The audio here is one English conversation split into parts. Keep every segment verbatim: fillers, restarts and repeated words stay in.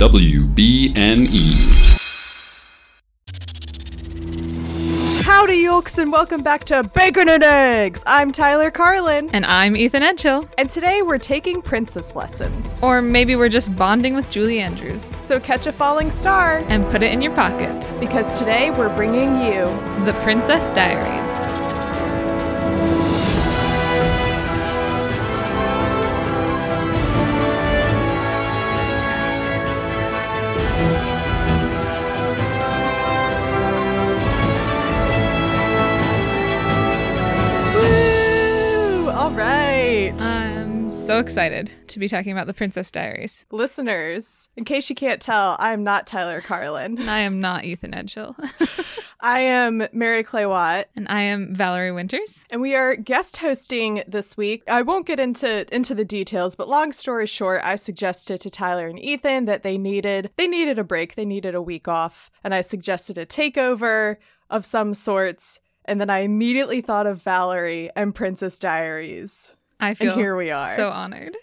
on W B N E. Howdy, yolks, and welcome back to Bacon and Eggs. I'm Tyler Carlin. And I'm Ethan Edchill. And today we're taking princess lessons. Or maybe we're just bonding with Julie Andrews. So catch a falling star. And put it in your pocket. Because today we're bringing you The Princess Diaries. So excited to be talking about The Princess Diaries. Listeners, in case you can't tell, I am not Tyler Carlin. And I am not Ethan Edchill. I am Mary Clay Watt. And I am Valerie Winters. And we are guest hosting this week. I won't get into into the details, but long story short, I suggested to Tyler and Ethan that they needed they needed a break. They needed a week off. And I suggested a takeover of some sorts. And then I immediately thought of Valerie and Princess Diaries. I feel and here we are. So honored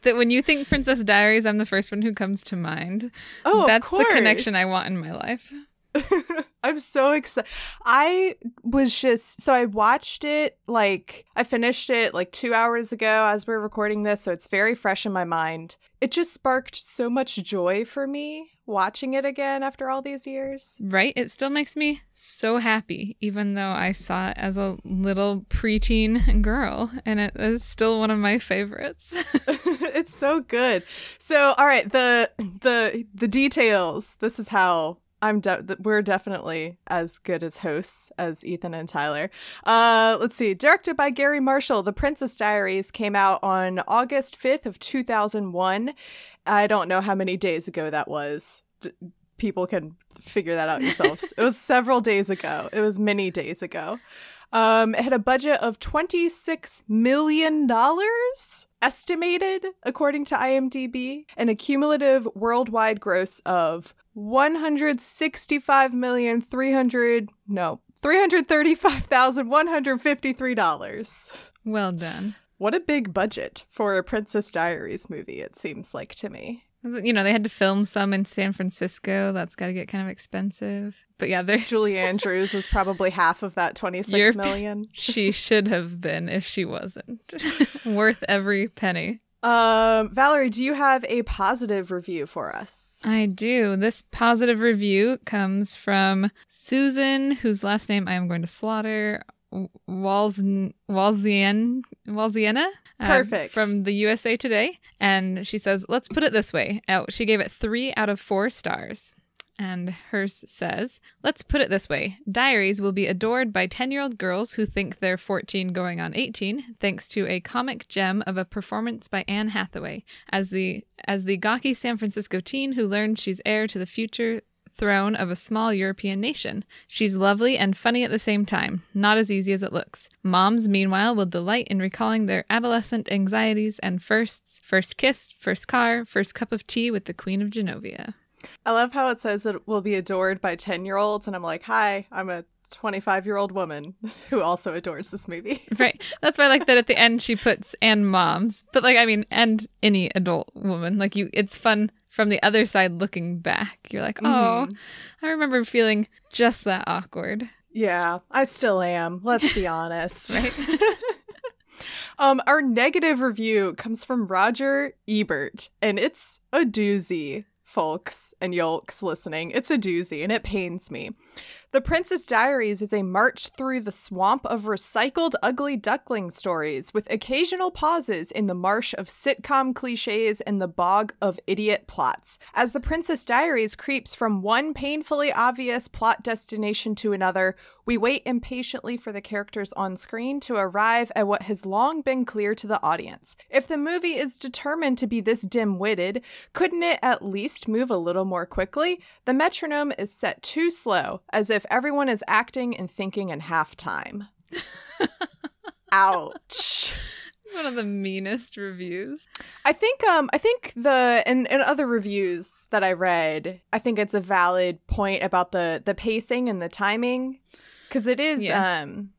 that when you think Princess Diaries, I'm the first one who comes to mind. Oh, that's of course. The connection I want in my life. I'm so excited. I was just, so I watched it, like, I finished it like two hours ago as we're recording this, so it's very fresh in my mind. It just sparked so much joy for me watching it again after all these years. Right? It still makes me so happy, even though I saw it as a little preteen girl, and it is still one of my favorites. It's so good. So, all right, the the the details. This is how I'm de- we're definitely as good as hosts as Ethan and Tyler. Uh, let's see. Directed by Gary Marshall, The Princess Diaries came out on August fifth of two thousand one. I don't know how many days ago that was. D- people can figure that out yourselves. It was several days ago. It was many days ago. Um, it had a budget of twenty-six million dollars, estimated, according to IMDb, and a cumulative worldwide gross of one hundred sixty-five million three hundred no three hundred thirty-five thousand one hundred fifty-three dollars. Well done. What a big budget for a Princess Diaries movie, it seems like to me. You know, they had to film some in San Francisco. That's got to get kind of expensive. But yeah, there's... Julie Andrews was probably half of that twenty-six million dollars. She should have been if she wasn't. Worth every penny. Um, Valerie, do you have a positive review for us? I do. This positive review comes from Susan, whose last name I am going to slaughter, Walsian, Walsiana? Perfect. Um, from the U S A Today. And she says, let's put it this way. Oh, she gave it three out of four stars. And hers says, let's put it this way. Diaries will be adored by ten-year-old girls who think they're fourteen going on eighteen, thanks to a comic gem of a performance by Anne Hathaway as the as the gawky San Francisco teen who learns she's heir to the future throne of a small European nation. She's lovely and funny at the same time. Not as easy as it looks. Moms, meanwhile, will delight in recalling their adolescent anxieties and firsts, first kiss, first car, first cup of tea with the Queen of Genovia. I love how it says it will be adored by ten-year-olds, and I'm like, hi, I'm a twenty-five-year-old woman who also adores this movie. Right. That's why I like that at the end she puts, and moms, but like, I mean, and any adult woman. Like, you, it's fun from the other side looking back. You're like, oh, mm-hmm. I remember feeling just that awkward. Yeah, I still am. Let's be honest. Right? Um, our negative review comes from Roger Ebert, and it's a doozy. Folks and yolks listening, it's a doozy and it pains me. The Princess Diaries is a march through the swamp of recycled ugly duckling stories with occasional pauses in the marsh of sitcom cliches and the bog of idiot plots. As the Princess Diaries creeps from one painfully obvious plot destination to another, we wait impatiently for the characters on screen to arrive at what has long been clear to the audience. If the movie is determined to be this dim-witted, couldn't it at least move a little more quickly? The metronome is set too slow, as if everyone is acting and thinking in half time. Ouch. It's one of the meanest reviews. I think um I think the and, and other reviews that I read, I think it's a valid point about the the pacing and the timing, cuz it is yes. um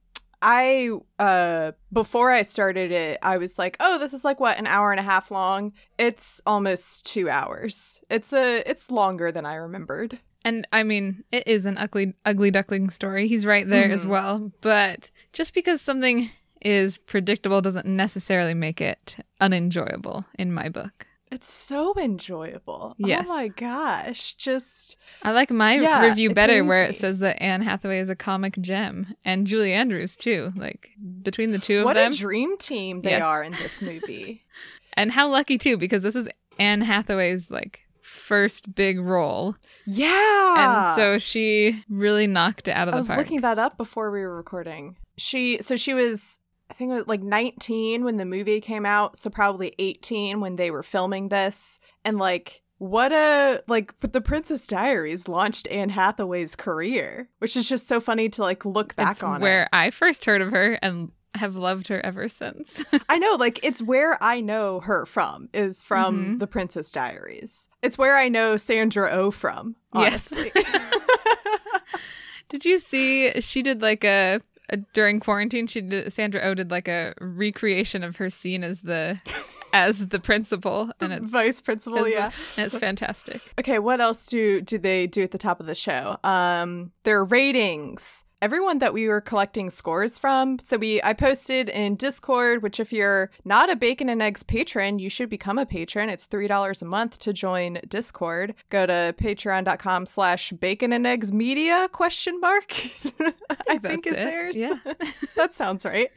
I, uh, before I started it, I was like, oh, this is like, what, an hour and a half long? It's almost two hours. It's a, it's longer than I remembered. And I mean, it is an ugly, ugly duckling story. He's right there mm-hmm. as well. But just because something is predictable doesn't necessarily make it unenjoyable in my book. It's so enjoyable. Yes. Oh my gosh. Just. I like my yeah, review better where it says that Anne Hathaway is a comic gem, and Julie Andrews too. Like between the two of what them. What a dream team they yes. are in this movie. And how lucky too, because this is Anne Hathaway's like first big role. Yeah. And so she really knocked it out of I the park. I was looking that up before we were recording. She so she was I think it was like nineteen when the movie came out, so probably eighteen when they were filming this. And like, what a, like, the Princess Diaries launched Anne Hathaway's career, which is just so funny to like look back it's on where it. I first heard of her and have loved her ever since. I know, like, it's where I know her from is from mm-hmm. the Princess Diaries. It's where I know Sandra Oh from, honestly. Yes. Did you see, she did like a... During quarantine, she did, Sandra Oh did like a recreation of her scene as the as the principal and it's vice principal, yeah. The, and it's fantastic. Okay, what else do do they do at the top of the show? Um, their ratings. Everyone that we were collecting scores from. So we I posted in Discord, which if you're not a Bacon and Eggs patron, you should become a patron. It's three dollars a month to join Discord. Go to patreon.com slash bacon and eggs media question mark. I think, think is it. Theirs. Yeah. That sounds right.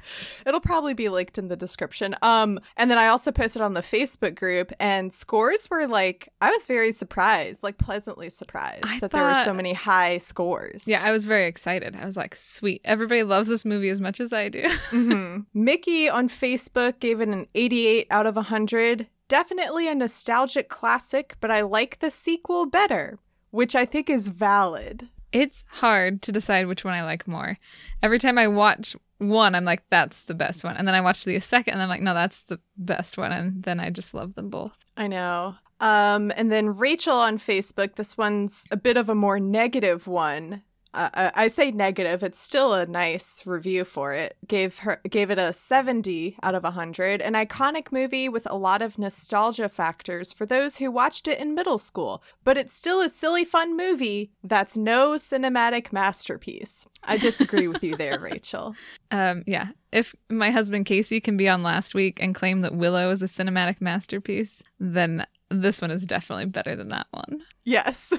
It'll probably be linked in the description. Um, and then I also posted on the Facebook group, and scores were like, I was very surprised, like pleasantly surprised I that thought... there were so many high scores. Yeah, I was very excited. I was like, sweet. Everybody loves this movie as much as I do. mm-hmm. Mickey on Facebook gave it an eighty-eight out of one hundred. Definitely a nostalgic classic, but I like the sequel better, which I think is valid. It's hard to decide which one I like more. Every time I watch one, I'm like, that's the best one. And then I watch the second and I'm like, no, that's the best one. And then I just love them both. I know. Um, and then Rachel on Facebook, this one's a bit of a more negative one. Uh, I say negative. It's still a nice review for it. Gave her gave it a seventy out of one hundred. An iconic movie with a lot of nostalgia factors for those who watched it in middle school. But it's still a silly, fun movie that's no cinematic masterpiece. I disagree with you there, Rachel. Um, yeah. If my husband Casey can be on last week and claim that Willow is a cinematic masterpiece, then this one is definitely better than that one. Yes.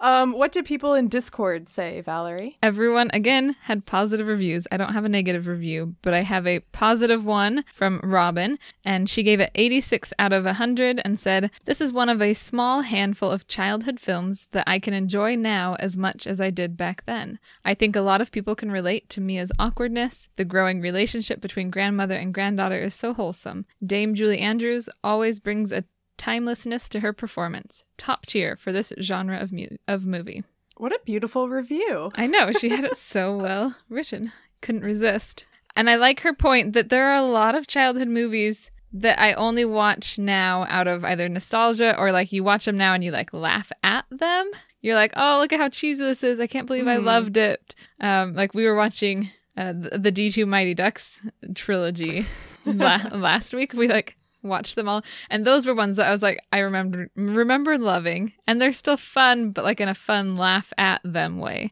um, what did people in Discord say, Valerie? Everyone, again, had positive reviews. I don't have a negative review, but I have a positive one from Robin, and she gave it eighty-six out of one hundred and said, "This is one of a small handful of childhood films that I can enjoy now as much as I did back then. I think a lot of people can relate to Mia's awkwardness. The growing relationship between grandmother and granddaughter is so wholesome. Dame Julie Andrews always brings a timelessness to her performance. Top tier for this genre of mu- of movie." What a beautiful review. I know. She had it so well written. Couldn't resist. And I like her point that there are a lot of childhood movies that I only watch now out of either nostalgia or like you watch them now and you like laugh at them. You're like, oh, look at how cheesy this is. I can't believe mm. I loved it. Um, like we were watching uh, the D two Mighty Ducks trilogy la- last week. We like... watched them all, and those were ones that I was like, I remember remember loving, and they're still fun, but like in a fun laugh at them way.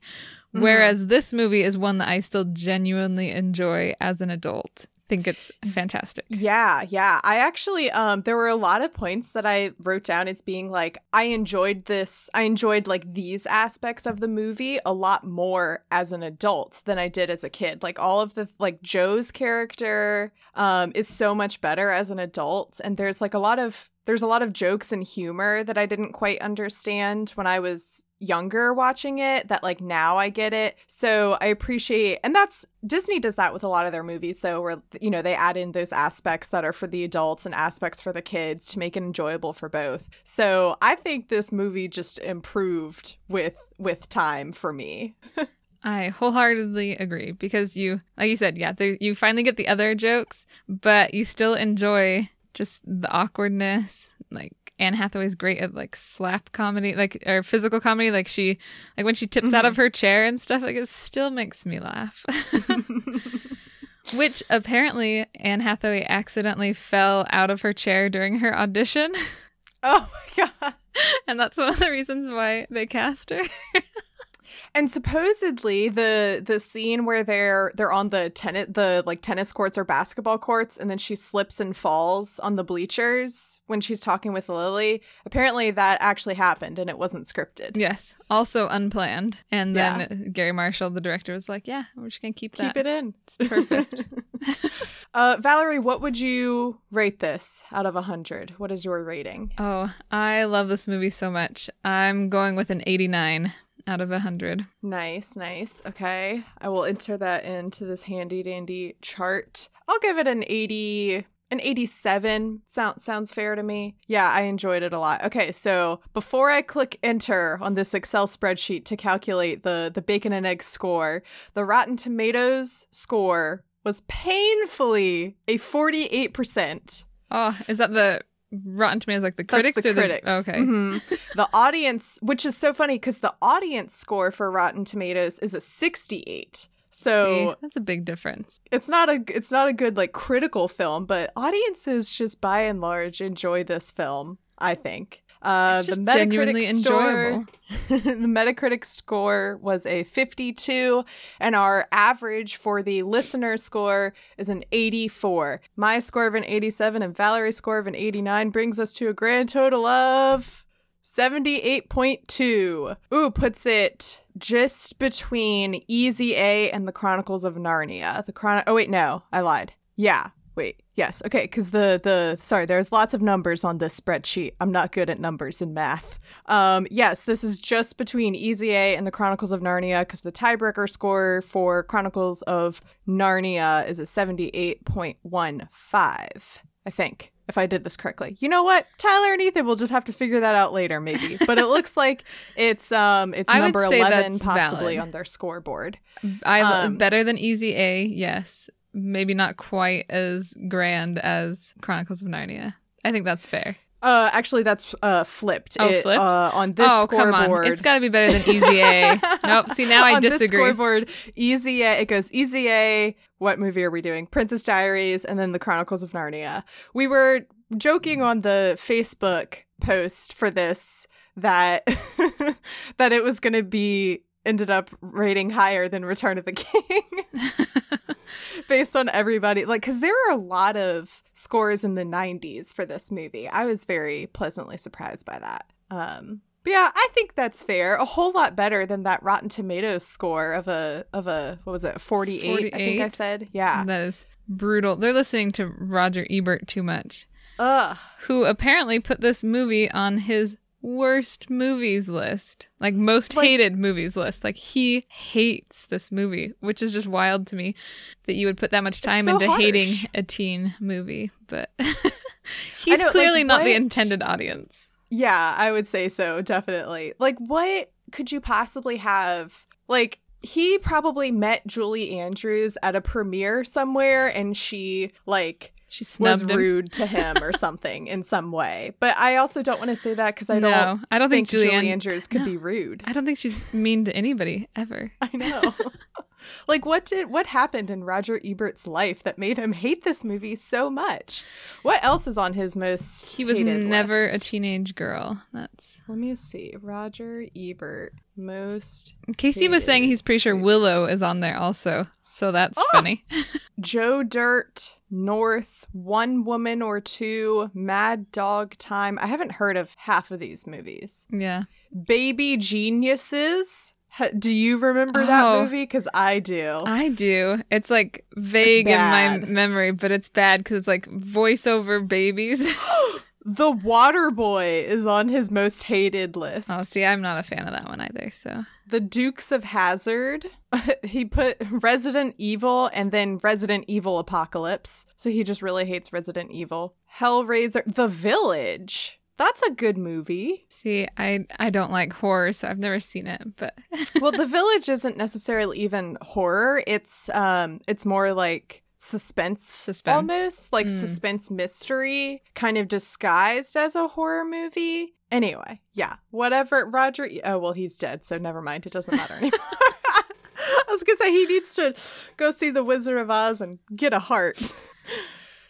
Mm-hmm. Whereas this movie is one that I still genuinely enjoy as an adult. Think it's fantastic. Yeah, yeah. I actually, um, there were a lot of points that I wrote down as being like, I enjoyed this, I enjoyed like these aspects of the movie a lot more as an adult than I did as a kid. Like all of the, like Joe's character um, is so much better as an adult. And there's like a lot of, there's a lot of jokes and humor that I didn't quite understand when I was younger watching it that like now I get it. So I appreciate, and that's, Disney does that with a lot of their movies though, where, you know, they add in those aspects that are for the adults and aspects for the kids to make it enjoyable for both. So I think this movie just improved with with time for me. I wholeheartedly agree because you, like you said, yeah, they, you finally get the other jokes, but you still enjoy just the awkwardness, like Anne Hathaway's great at like slap comedy, like, or physical comedy. Like she, like when she tips mm-hmm. out of her chair and stuff, like it still makes me laugh. Which apparently Anne Hathaway accidentally fell out of her chair during her audition. Oh my God. And that's one of the reasons why they cast her. And supposedly the the scene where they're they're on the tennis the like tennis courts or basketball courts, and then she slips and falls on the bleachers when she's talking with Lily. Apparently that actually happened and it wasn't scripted. Yes, also unplanned. And then yeah. Gary Marshall, the director, was like, "Yeah, we're just gonna keep that. Keep it in. It's perfect." uh, Valerie, what would you rate this out of a hundred? What is your rating? Oh, I love this movie so much. I'm going with an eighty-nine. Out of one hundred. Nice, nice. Okay. I will enter that into this handy dandy chart. I'll give it an eighty, an eighty-seven. Sound, sounds fair to me. Yeah, I enjoyed it a lot. Okay, so before I click enter on this Excel spreadsheet to calculate the, the bacon and egg score, the Rotten Tomatoes score was painfully a forty-eight percent. Oh, is that the... Rotten Tomatoes, like the critics? That's the or critics. The... Okay. Mm-hmm. The audience, which is so funny because the audience score for Rotten Tomatoes is a sixty-eight. So see, that's a big difference. It's not a it's not a good like critical film, but audiences just by and large enjoy this film, I think. Uh, it's just the Metacritic genuinely enjoyable. Score, the Metacritic score was a fifty-two, and our average for the listener score is an eighty-four. My score of an eighty-seven and Valerie's score of an eighty-nine brings us to a grand total of seventy-eight point two. Ooh, puts it just between Easy A and the Chronicles of Narnia. The chron- Oh, wait, no, I lied. Yeah. Wait, yes, okay, because the, the, sorry, there's lots of numbers on this spreadsheet. I'm not good at numbers in math. Um, yes, this is just between Easy A and the Chronicles of Narnia, because the tiebreaker score for Chronicles of Narnia is a seventy-eight point one five, I think, if I did this correctly. You know what? Tyler and Ethan will just have to figure that out later, maybe. But it looks like it's um it's I number eleven possibly valid. On their scoreboard. I um, better than Easy A, yes. Maybe not quite as grand as Chronicles of Narnia. I think that's fair. Uh, actually, that's uh, flipped. Oh, it, flipped? Uh, on this oh, scoreboard. Come on. It's got to be better than Easy A. Nope. See, now I on disagree. On this scoreboard, Easy A, it goes Easy A, what movie are we doing? Princess Diaries, and then the Chronicles of Narnia. We were joking on the Facebook post for this that that it was going to be, ended up rating higher than Return of the King. Based on everybody, like, because there were a lot of scores in the nineties for this movie. I was very pleasantly surprised by that. Um, but yeah, I think that's fair. A whole lot better than that Rotten Tomatoes score of a of a what was it, forty-eight? forty-eight. I think I said, yeah. That is brutal. They're listening to Roger Ebert too much. Ugh. Who apparently put this movie on his worst movies list, like most like, hated movies list. Like he hates this movie, which is just wild to me that you would put that much time so into harsh. Hating a teen movie. But he's know, clearly like, not what? The intended audience. Yeah, I would say so, definitely. Like, what could you possibly have? Like, he probably met Julie Andrews at a premiere somewhere, and she like. She snubbed was rude him. To him or something in some way. But I also don't want to say that because I don't, no, I don't think, think Julie, Julie Andrews could no, be rude. I don't think she's mean to anybody ever. I know. Like, what did what happened in Roger Ebert's life that made him hate this movie so much? What else is on his most He was never list? A teenage girl. That's Let me see. Roger Ebert most Casey was saying he's pretty sure Willow is on there also. So that's oh! funny. Joe Dirt, North, One Woman or Two, Mad Dog Time. I haven't heard of half of these movies. Yeah. Baby Geniuses. Do you remember that oh, movie? Because I do. I do. It's like vague it's in my memory, but it's bad because it's like voiceover babies. The Waterboy is on his most hated list. Oh, see, I'm not a fan of that one either. So The Dukes of Hazzard. He put Resident Evil and then Resident Evil Apocalypse. So he just really hates Resident Evil. Hellraiser. The Village. That's a good movie. See, I I don't like horror, so I've never seen it. But well, The Village isn't necessarily even horror. It's um, it's more like suspense, suspense. almost, like mm. suspense mystery, kind of disguised as a horror movie. Anyway, yeah, whatever. Roger, e- oh, well, he's dead, so never mind. It doesn't matter anymore. I was going to say, he needs to go see The Wizard of Oz and get a heart.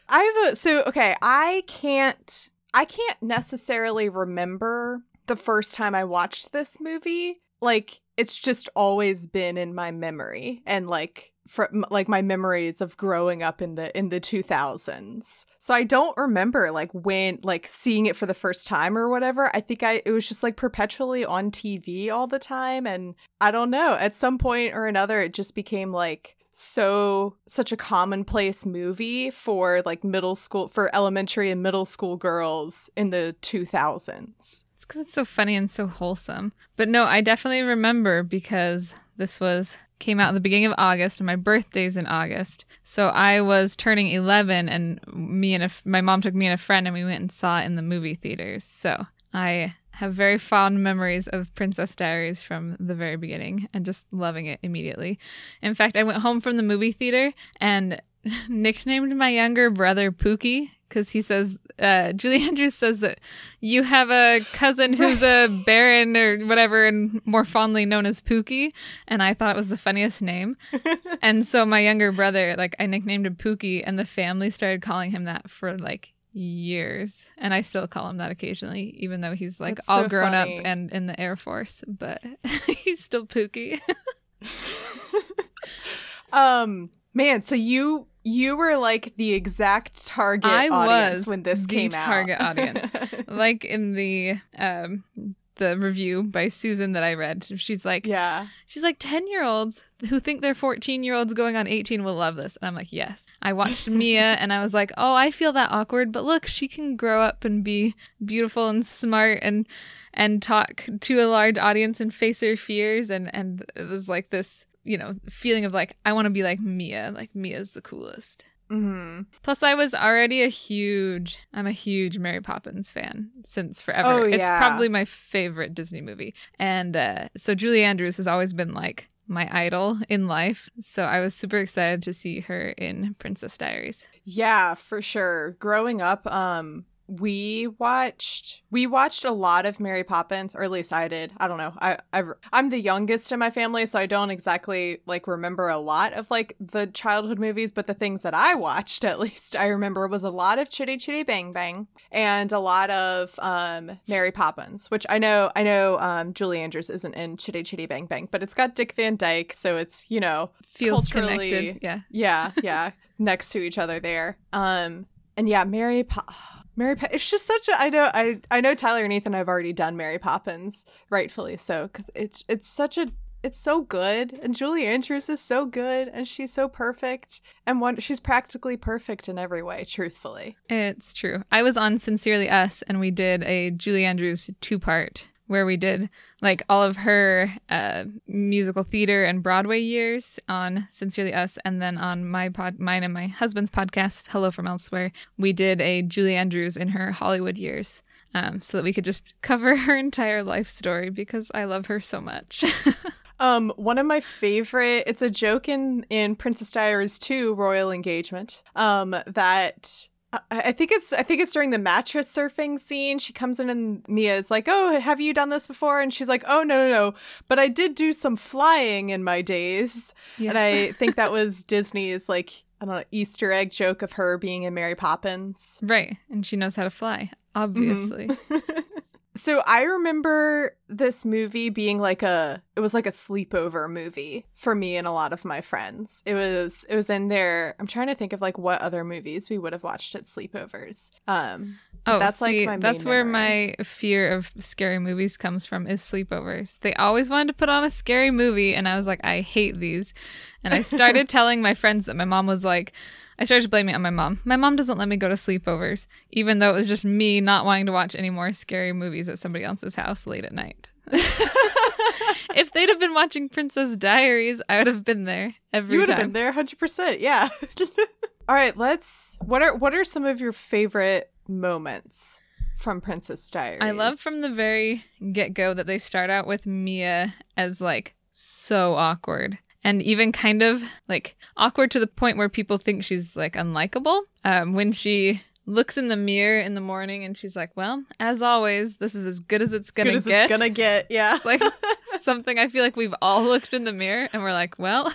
I have a, so, okay, I can't, I can't necessarily remember the first time I watched this movie. Like, it's just always been in my memory and, like, from, like, my memories of growing up in the in the two thousands. So I don't remember, like, when, like, seeing it for the first time or whatever. I think I it was just, like, perpetually on T V all the time. And I don't know, at some point or another, it just became, like, so such a commonplace movie for, like, middle school, for elementary and middle school girls in the two thousands. Because it's so funny and so wholesome. But no, I definitely remember, because this was came out at the beginning of August and my birthday's in August. So I was turning eleven, and me and a, my mom took me and a friend, and we went and saw it in the movie theaters. So I have very fond memories of Princess Diaries from the very beginning and just loving it immediately. In fact, I went home from the movie theater and nicknamed my younger brother Pookie, because he says, uh, Julie Andrews says that you have a cousin who's a baron or whatever, and more fondly known as Pookie. And I thought it was the funniest name. And so my younger brother, like, I nicknamed him Pookie, and the family started calling him that for, like, years. And I still call him that occasionally, even though he's, like, That's all so grown funny. Up and in the Air Force. But he's still Pookie. um, man, so you... You were, like, the exact target I audience was when this came out. Target audience. Like in the um, the review by Susan that I read, she's like, yeah. she's like, ten-year-olds who think they're fourteen-year-olds going on eighteen will love this. And I'm like, yes. I watched Mia and I was like, oh, I feel that awkward. But look, she can grow up and be beautiful and smart and and talk to a large audience and face her fears. And, and it was like this... you know, feeling of, like, I want to be like Mia. Like, Mia's the coolest. Mm-hmm. Plus, I was already a huge, I'm a huge Mary Poppins fan since forever. Oh, yeah. It's probably my favorite Disney movie. And uh, so Julie Andrews has always been, like, my idol in life. So I was super excited to see her in Princess Diaries. Yeah, for sure. Growing up, um... We watched we watched a lot of Mary Poppins, or at least I did. I don't know. I, I I'm the youngest in my family, so I don't exactly, like, remember a lot of, like, the childhood movies. But the things that I watched, at least I remember, was a lot of Chitty Chitty Bang Bang and a lot of um, Mary Poppins, which I know I know um, Julie Andrews isn't in Chitty Chitty Bang Bang, but it's got Dick Van Dyke, so it's, you know, feels culturally connected. Yeah, yeah, yeah, next to each other there. Um, and yeah, Mary Poppins. Mary, pa- it's just such a. I know, I I know. Tyler and Ethan have already done Mary Poppins, rightfully so, because it's it's such a. It's so good, and Julie Andrews is so good, and she's so perfect, and one she's practically perfect in every way. Truthfully, it's true. I was on Sincerely Us, and we did a Julie Andrews two-part where we did, like, all of her uh, musical theater and Broadway years on Sincerely Us, and then on my pod, mine and my husband's podcast, Hello From Elsewhere, we did a Julie Andrews in her Hollywood years, um, so that we could just cover her entire life story, because I love her so much. Um, one of my favorite, it's a joke in, in Princess Diaries two, Royal Engagement, um, that... I think it's I think it's during the mattress surfing scene. She comes in and Mia's like, "Oh, have you done this before?" And she's like, "Oh, no, no, no. But I did do some flying in my days." Yes. And I think that was Disney's, like, I don't know, Easter egg joke of her being in Mary Poppins. Right. And she knows how to fly, obviously. Mm-hmm. So I remember this movie being like a, it was like a sleepover movie for me and a lot of my friends. It was, it was in there. I'm trying to think of, like, what other movies we would have watched at sleepovers. Um, oh, that's see, like my main that's where memory. My fear of scary movies comes from, is sleepovers. They always wanted to put on a scary movie, and I was like, I hate these. And I started telling my friends that my mom was like, I started blaming it on my mom. My mom doesn't let me go to sleepovers, even though it was just me not wanting to watch any more scary movies at somebody else's house late at night. If they'd have been watching Princess Diaries, I would have been there every time. You would time. have been there one hundred percent, yeah. All right, let's... What are what are some of your favorite moments from Princess Diaries? I love from the very get-go that they start out with Mia as, like, so awkward. and even kind of like awkward to the point where people think she's like unlikable. Um, when she looks in the mirror in the morning and she's like, well, as always, this is as good as it's going to get. As good as it's going to get, yeah. It's like something I feel like we've all looked in the mirror and we're like, well.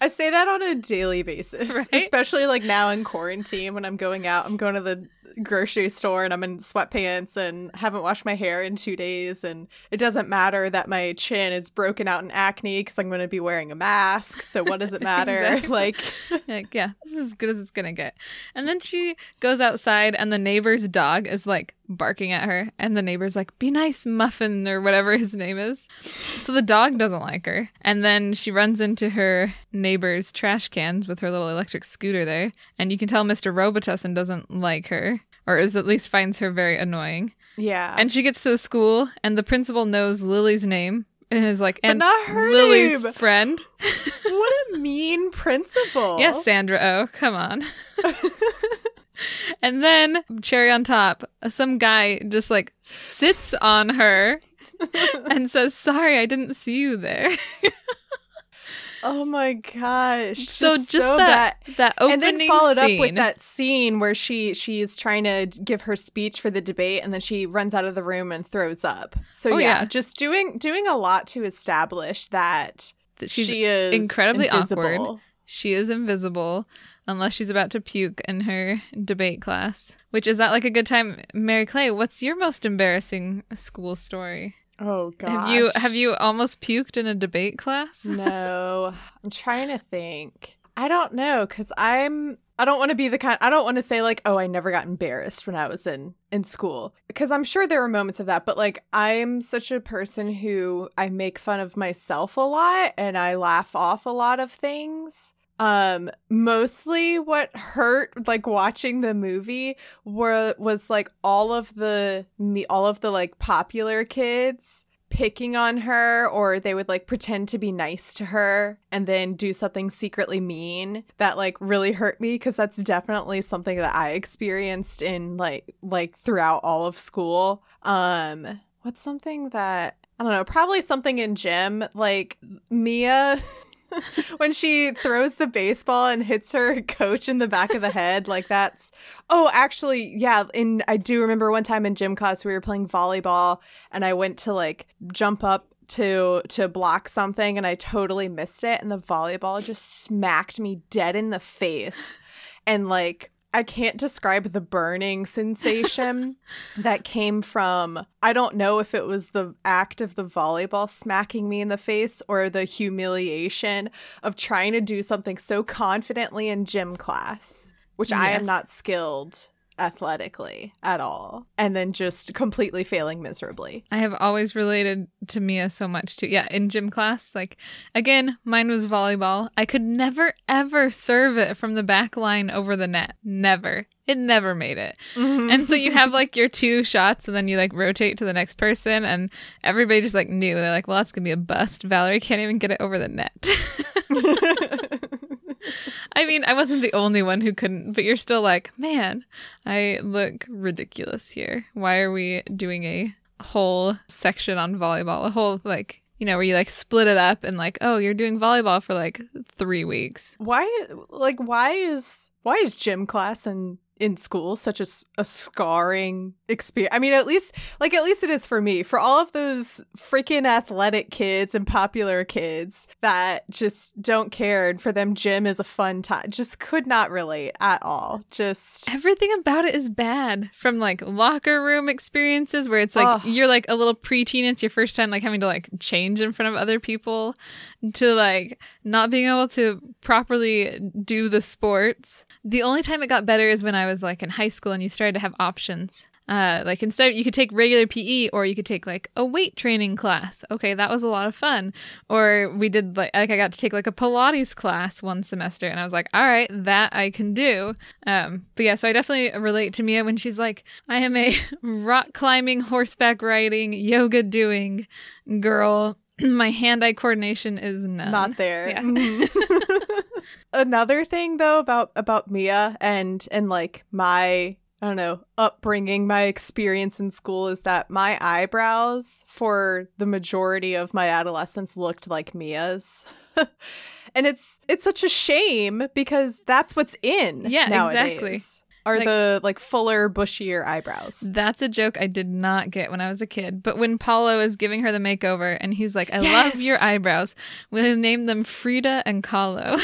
I say that on a daily basis, right? Especially like now in quarantine when I'm going out, I'm going to the grocery store and I'm in sweatpants and haven't washed my hair in two days. And it doesn't matter that my chin is broken out in acne because I'm going to be wearing a mask. So what does it matter? Exactly. Like, like, yeah, this is as good as it's going to get. And then she goes outside and the neighbor's dog is like barking at her. And the neighbor's like, be nice, Muffin, or whatever his name is. So the dog doesn't like her. And then she runs into her neighbor's trash cans with her little electric scooter there. And you can tell Mister Robitussin doesn't like her. Or is at least finds her very annoying. Yeah. And she gets to school, and the principal knows Lily's name and is like, and but not her Lily's name. Friend. What a mean principal. Yes, Sandra Oh, come on. And then, cherry on top, some guy just like sits on her and says, sorry, I didn't see you there. Oh my gosh. So just, just so that, that opening scene. And then followed scene. Up with that scene where she she's trying to give her speech for the debate and then she runs out of the room and throws up. So oh, yeah, yeah, just doing doing a lot to establish that, that she's she is incredibly invisible. Awkward. She is invisible unless she's about to puke in her debate class, which is not like a good time. Mary Clay, what's your most embarrassing school story? Oh, gosh. Have you, have you almost puked in a debate class? No. I'm trying to think. I don't know, because I'm, I don't want to be the kind, I don't want to say like, oh, I never got embarrassed when I was in, in school. Because I'm sure there were moments of that, but like, I'm such a person who I make fun of myself a lot and I laugh off a lot of things. Um, mostly what hurt, like watching the movie, were was like all of the me, all of the like popular kids picking on her, or they would like pretend to be nice to her and then do something secretly mean that like really hurt me, because that's definitely something that I experienced in like like throughout all of school. Um, what's something that I don't know? Probably something in gym, like Mia. When she throws the baseball and hits her coach in the back of the head, like that's, oh, actually, yeah. And I do remember one time in gym class, we were playing volleyball and I went to like jump up to to block something and I totally missed it. And the volleyball just smacked me dead in the face. And like, I can't describe the burning sensation that came from, I don't know if it was the act of the volleyball smacking me in the face or the humiliation of trying to do something so confidently in gym class, which yes. I am not skilled athletically at all, and then just completely failing miserably. I have always related to Mia so much too. Yeah, in gym class, like again, mine was volleyball. I could never ever serve it from the back line over the net. Never. It never made it. Mm-hmm. And so you have like your two shots and then you like rotate to the next person and everybody just like knew. They're like, well, that's gonna be a bust. Valerie can't even get it over the net. I mean, I wasn't the only one who couldn't, but you're still like, man, I look ridiculous here. Why are we doing a whole section on volleyball? A whole, like, you know, where you like split it up and like, oh, you're doing volleyball for like three weeks. Why, like, why is why is gym class and in school such a, a scarring experience? I mean, at least like at least it is for me, for all of those freaking athletic kids and popular kids that just don't care, and for them gym is a fun time. Just could not relate at all. Just everything about it is bad, from like locker room experiences where it's like, oh, you're like a little preteen, it's your first time like having to like change in front of other people, to like not being able to properly do the sports. The only time it got better is when I was like in high school and you started to have options. Uh, like instead you could take regular P E or you could take like a weight training class. Okay, that was a lot of fun. Or we did like, like I got to take like a Pilates class one semester and I was like, all right, that I can do. Um, but yeah, so I definitely relate to Mia when she's like, I am a rock climbing, horseback riding, yoga doing girl. My hand-eye coordination is none. Not there. Yeah. Mm-hmm. Another thing, though, about about Mia and and like my, I don't know, upbringing, my experience in school, is that my eyebrows for the majority of my adolescence looked like Mia's. And it's it's such a shame because that's what's in yeah, nowadays. Exactly. Are like, the like fuller, bushier eyebrows. That's a joke I did not get when I was a kid. But when Paulo is giving her the makeover and he's like, I yes! love your eyebrows. We'll name them Frida and Kahlo.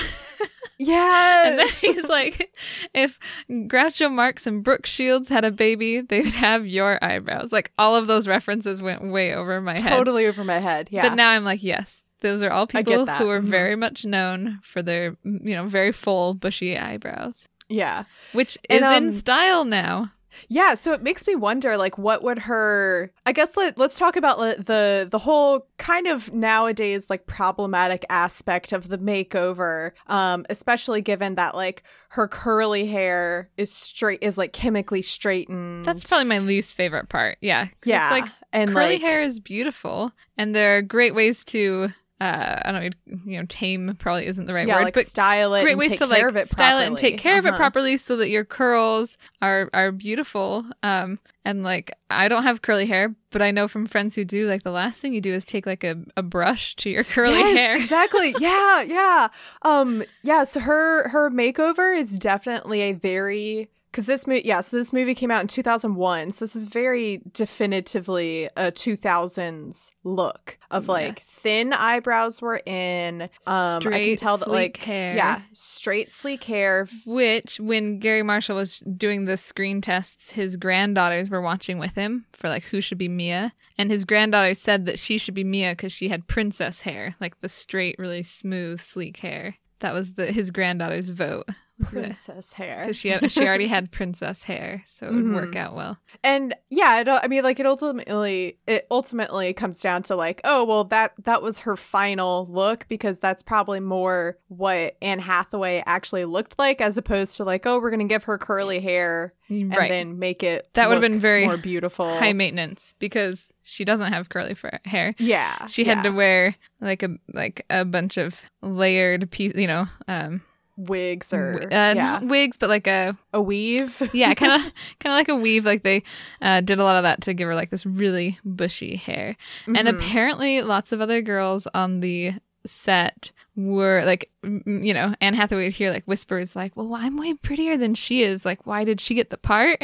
Yes. And then he's like, if Groucho Marx and Brooke Shields had a baby, they would have your eyebrows. Like, all of those references went way over my totally head. Totally over my head, yeah. But now I'm like, yes, those are all people who are mm-hmm. very much known for their, you know, very full, bushy eyebrows. Yeah. Which is and, um, in style now. Yeah, so it makes me wonder, like, what would her... I guess let, let's talk about the the whole kind of nowadays, like, problematic aspect of the makeover, um, especially given that, like, her curly hair is straight, is, like, chemically straightened. That's probably my least favorite part, yeah. Yeah. It's, like, and, curly like, hair is beautiful, and there are great ways to... Uh, I don't you know, tame probably isn't the right yeah, word, like but style it, great ways take to care like of it style properly. It and take care uh-huh. of it properly so that your curls are are beautiful. Um, and like I don't have curly hair, but I know from friends who do. Like the last thing you do is take like a, a brush to your curly yes, hair. Exactly. Yeah. Yeah. Um. Yeah. So her her makeover is definitely a very. Because this movie, yeah, so this movie came out in two thousand one, so this is very definitively a two thousands look of, like, yes. thin eyebrows were in. Um, straight, I can tell that, sleek like, hair. Yeah, straight, sleek hair. Which, when Gary Marshall was doing the screen tests, his granddaughters were watching with him for, like, who should be Mia. And his granddaughter said that she should be Mia because she had princess hair, like the straight, really smooth, sleek hair. That was the his granddaughter's vote. Princess hair. She had, she already had princess hair, so it would mm-hmm. work out well. And yeah, it, I mean, like it ultimately, it ultimately comes down to like, oh well, that that was her final look because that's probably more what Anne Hathaway actually looked like, as opposed to like, oh, we're gonna give her curly hair and right. then make it that would have been very more beautiful, high maintenance because she doesn't have curly hair. Yeah, she had yeah. to wear like a like a bunch of layered piece, you know. um wigs or uh, yeah. not wigs but like a a weave yeah kind of kind of like a weave like they uh did a lot of that to give her like this really bushy hair mm-hmm. and apparently lots of other girls on the set were like you know Anne Hathaway would hear like whispers like well I'm way prettier than she is like why did she get the part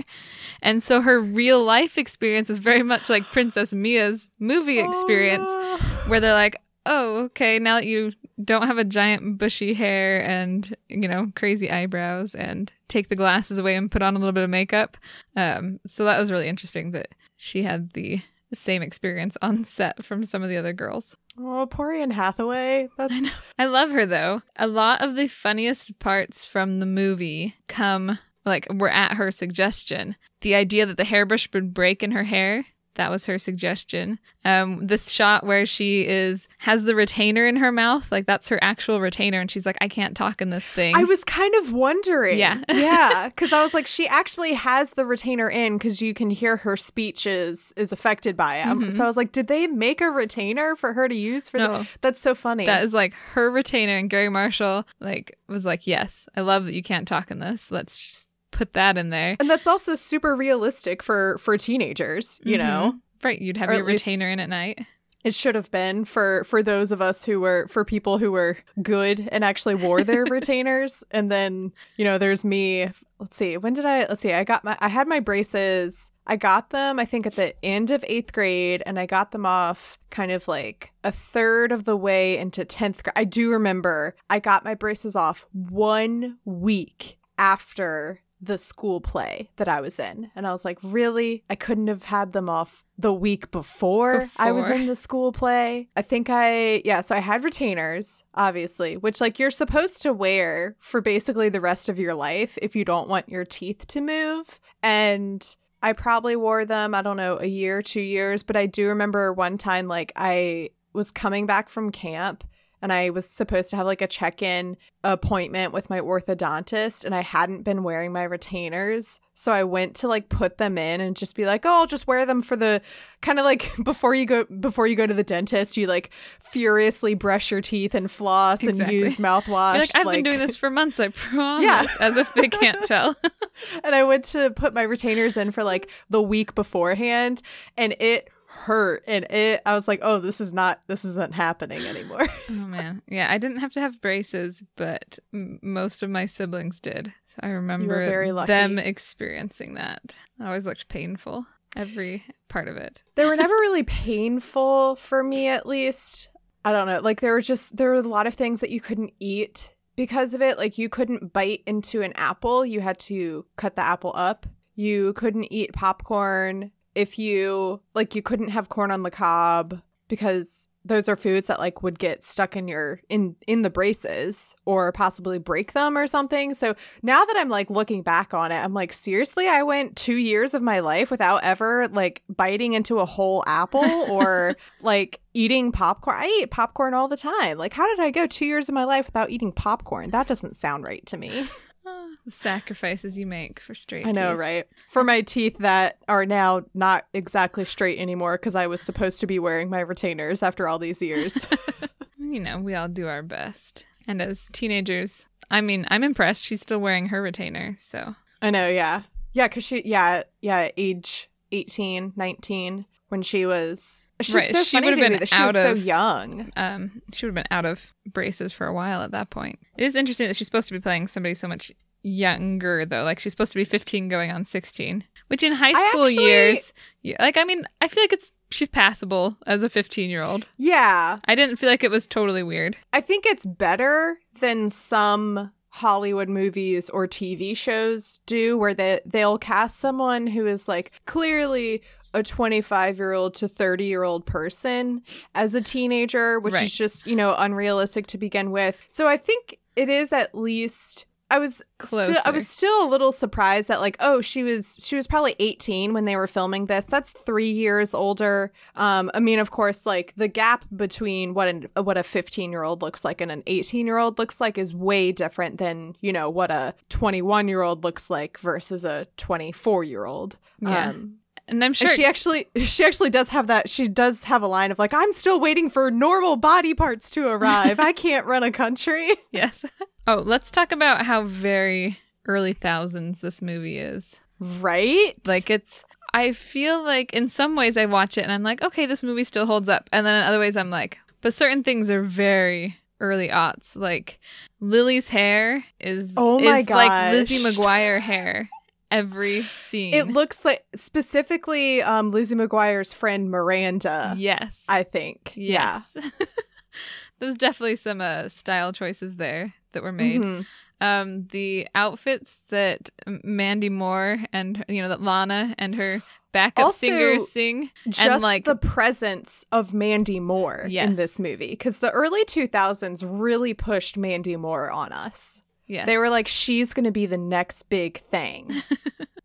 and so her real life experience is very much like Princess Mia's movie experience oh. where they're like oh, okay, now that you don't have a giant bushy hair and, you know, crazy eyebrows and take the glasses away and put on a little bit of makeup. Um, so that was really interesting that she had the same experience on set from some of the other girls. Oh, poor Anne Hathaway. That's... I know. I love her, though. A lot of the funniest parts from the movie come, like, were at her suggestion. The idea that the hairbrush would break in her hair. That was her suggestion. Um, this shot where she is has the retainer in her mouth, like that's her actual retainer, and she's like, I can't talk in this thing. I was kind of wondering. Yeah. Yeah, because I was like, she actually has the retainer in because you can hear her speech is, is affected by it. Mm-hmm. So I was like, did they make a retainer for her to use? For no. the- That's so funny. That is like her retainer, and Gary Marshall like was like, yes, I love that you can't talk in this. Let's just put that in there. And that's also super realistic for for teenagers, you mm-hmm. know. Right, you'd have or your retainer in at night. It should have been for for those of us who were for people who were good and actually wore their retainers. And then, you know, there's me. Let's see. When did I let's see. I got my I had my braces. I got them I think at the end of eighth grade, and I got them off kind of like a third of the way into tenth grade. I do remember I got my braces off one week after the school play that I was in. And I was like, really? I couldn't have had them off the week before, before I was in the school play. I think I, yeah, so I had retainers, obviously, which like you're supposed to wear for basically the rest of your life if you don't want your teeth to move. And I probably wore them, I don't know, a year, two years. But I do remember one time, like I was coming back from camp and I was supposed to have like a check-in appointment with my orthodontist, and I hadn't been wearing my retainers. So I went to like put them in and just be like, oh, I'll just wear them for the kind of like before you go before you go to the dentist, you like furiously brush your teeth and floss exactly. and use mouthwash. You're like, I've like, been doing this for months, I promise. Yeah. As if they can't tell. And I went to put my retainers in for like the week beforehand, and it hurt, and it I was like, oh, this is not this isn't happening anymore. Oh man, yeah, I didn't have to have braces, but m- most of my siblings did, so I remember very lucky. Them experiencing that. It always looked painful, every part of it. They were never really painful for me, at least. I don't know, like there were just there were a lot of things that you couldn't eat because of it. Like you couldn't bite into an apple, you had to cut the apple up. You couldn't eat popcorn. If you like, you couldn't have corn on the cob because those are foods that like would get stuck in your in in the braces or possibly break them or something. So now that I'm like looking back on it, I'm like, seriously, I went two years of my life without ever like biting into a whole apple or like eating popcorn. I eat popcorn all the time. Like, how did I go two years of my life without eating popcorn? That doesn't sound right to me. The sacrifices you make for straight I know, teeth. Right? For my teeth that are now not exactly straight anymore because I was supposed to be wearing my retainers after all these years. You know, we all do our best. And as teenagers, I mean, I'm impressed she's still wearing her retainer, so. I know, yeah. Yeah, because she, yeah, yeah, age eighteen, nineteen, when she was, she's right, so she funny to me that she was of, so young. Um, she would have been out of braces for a while at that point. It is interesting that she's supposed to be playing somebody so much younger though, like she's supposed to be fifteen going on sixteen, which in high school actually, years like I mean I feel like it's she's passable as a fifteen year old. Yeah, I didn't feel like it was totally weird. I think it's better than some Hollywood movies or T V shows do where they they'll cast someone who is like clearly a twenty-five year old to thirty year old person as a teenager, which right. is just, you know, unrealistic to begin with. So I think it is at least I was sti- I was still a little surprised that like, oh, she was she was probably eighteen when they were filming this. That's three years older. Um, I mean, of course, like the gap between what an, what a fifteen year old looks like and an eighteen year old looks like is way different than, you know, what a twenty-one year old looks like versus a twenty-four year old. Yeah. Um, And I'm sure and she actually she actually does have that. She does have a line of like, I'm still waiting for normal body parts to arrive. I can't run a country. Yes. Oh, let's talk about how very early thousands this movie is. Right? Like it's I feel like in some ways I watch it and I'm like, OK, this movie still holds up. And then in other ways I'm like, but certain things are very early aughts. Like Lily's hair is, oh my is like Lizzie McGuire hair. Every scene. It looks like specifically um, Lizzie McGuire's friend Miranda. Yes. I think. Yes. Yeah. There's definitely some uh, style choices there that were made. Mm-hmm. Um, the outfits that Mandy Moore and, you know, that Lana and her backup also, singers sing. Just and, like, the presence of Mandy Moore yes. in this movie. Because the early two thousands really pushed Mandy Moore on us. Yes. They were like, she's going to be the next big thing.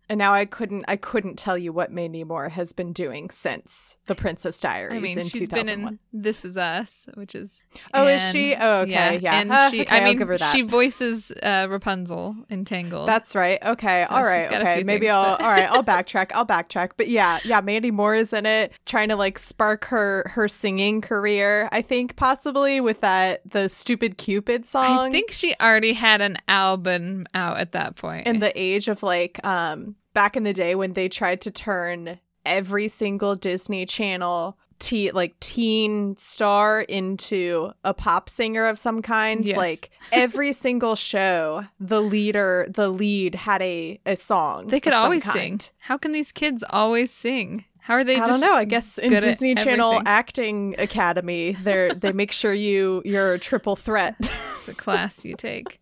And now I couldn't I couldn't tell you what Mandy Moore has been doing since The Princess Diaries I mean, in she's two thousand one. Been in This Is Us, which is Oh, Anne. Is she? Oh, okay. Yeah. yeah. And huh, she, okay, I mean, I'll give her that. She voices uh, Rapunzel in Tangled. That's right. Okay. So all right. Okay. Maybe things, I'll but... All right, I'll backtrack. I'll backtrack. But yeah, yeah, Mandy Moore is in it trying to like spark her her singing career, I think possibly with that the Stupid Cupid song. I think she already had an album out at that point. In the age of like um, Um, back in the day when they tried to turn every single Disney Channel te- like teen star into a pop singer of some kind, yes. like every single show, the leader, the lead had a, a song. They could always kind. sing. How can these kids always sing? How are they? I just don't know. I guess in Disney Channel Acting Academy, they they make sure you you're a triple threat. It's a class you take.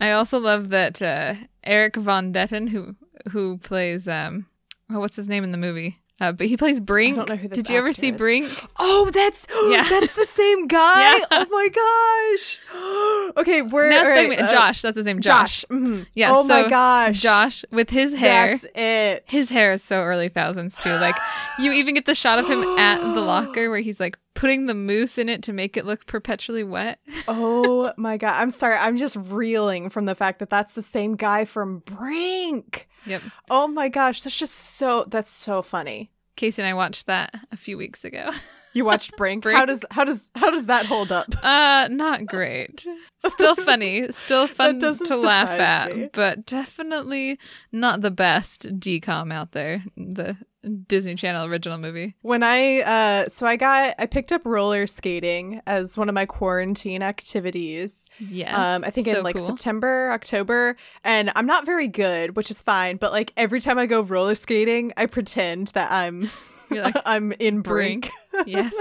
I also love that uh, Eric Von Detten, who who plays um, oh, what's his name in the movie? Uh, but he plays Brink. I don't know who this Did you ever see is. Brink? Oh, that's yeah. that's the same guy. Yeah. Oh my gosh. Okay, we're now right, uh, Josh. That's his name. Josh. Josh. Mm-hmm. Yeah. Oh so my gosh. Josh with his hair. That's it. His hair is so early thousands too. Like you even get the shot of him at the locker where he's like putting the mousse in it to make it look perpetually wet. Oh my god. I'm sorry. I'm just reeling from the fact that that's the same guy from Brink. Yep. Oh my gosh, that's just so that's so funny. Casey and I watched that a few weeks ago. You watched Brink? Brink? How does how does how does that hold up? Uh, not great. Still funny, still fun to laugh at, me. But definitely not the best D COM out there. The Disney Channel original movie. When I, uh, so I got, I picked up roller skating as one of my quarantine activities. Yes. Um, I think so in like cool. September, October. And I'm not very good, which is fine. But like every time I go roller skating, I pretend that I'm, You're like, I'm in Brink. Brink. Yes.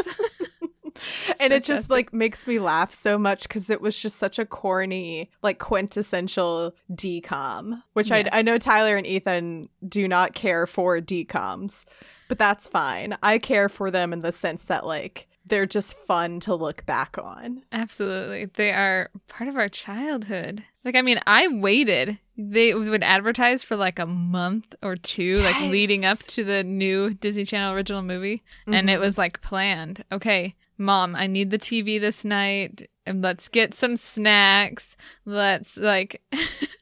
And fantastic. It just like makes me laugh so much because it was just such a corny, like quintessential D COM, which yes. I, I know Tyler and Ethan do not care for D COMs, but that's fine. I care for them in the sense that like they're just fun to look back on. Absolutely. They are part of our childhood. Like, I mean, I waited. They would advertise for like a month or two, yes. like leading up to the new Disney Channel original movie. Mm-hmm. And it was like planned. Okay. Mom, I need the T V this night. And let's get some snacks. Let's like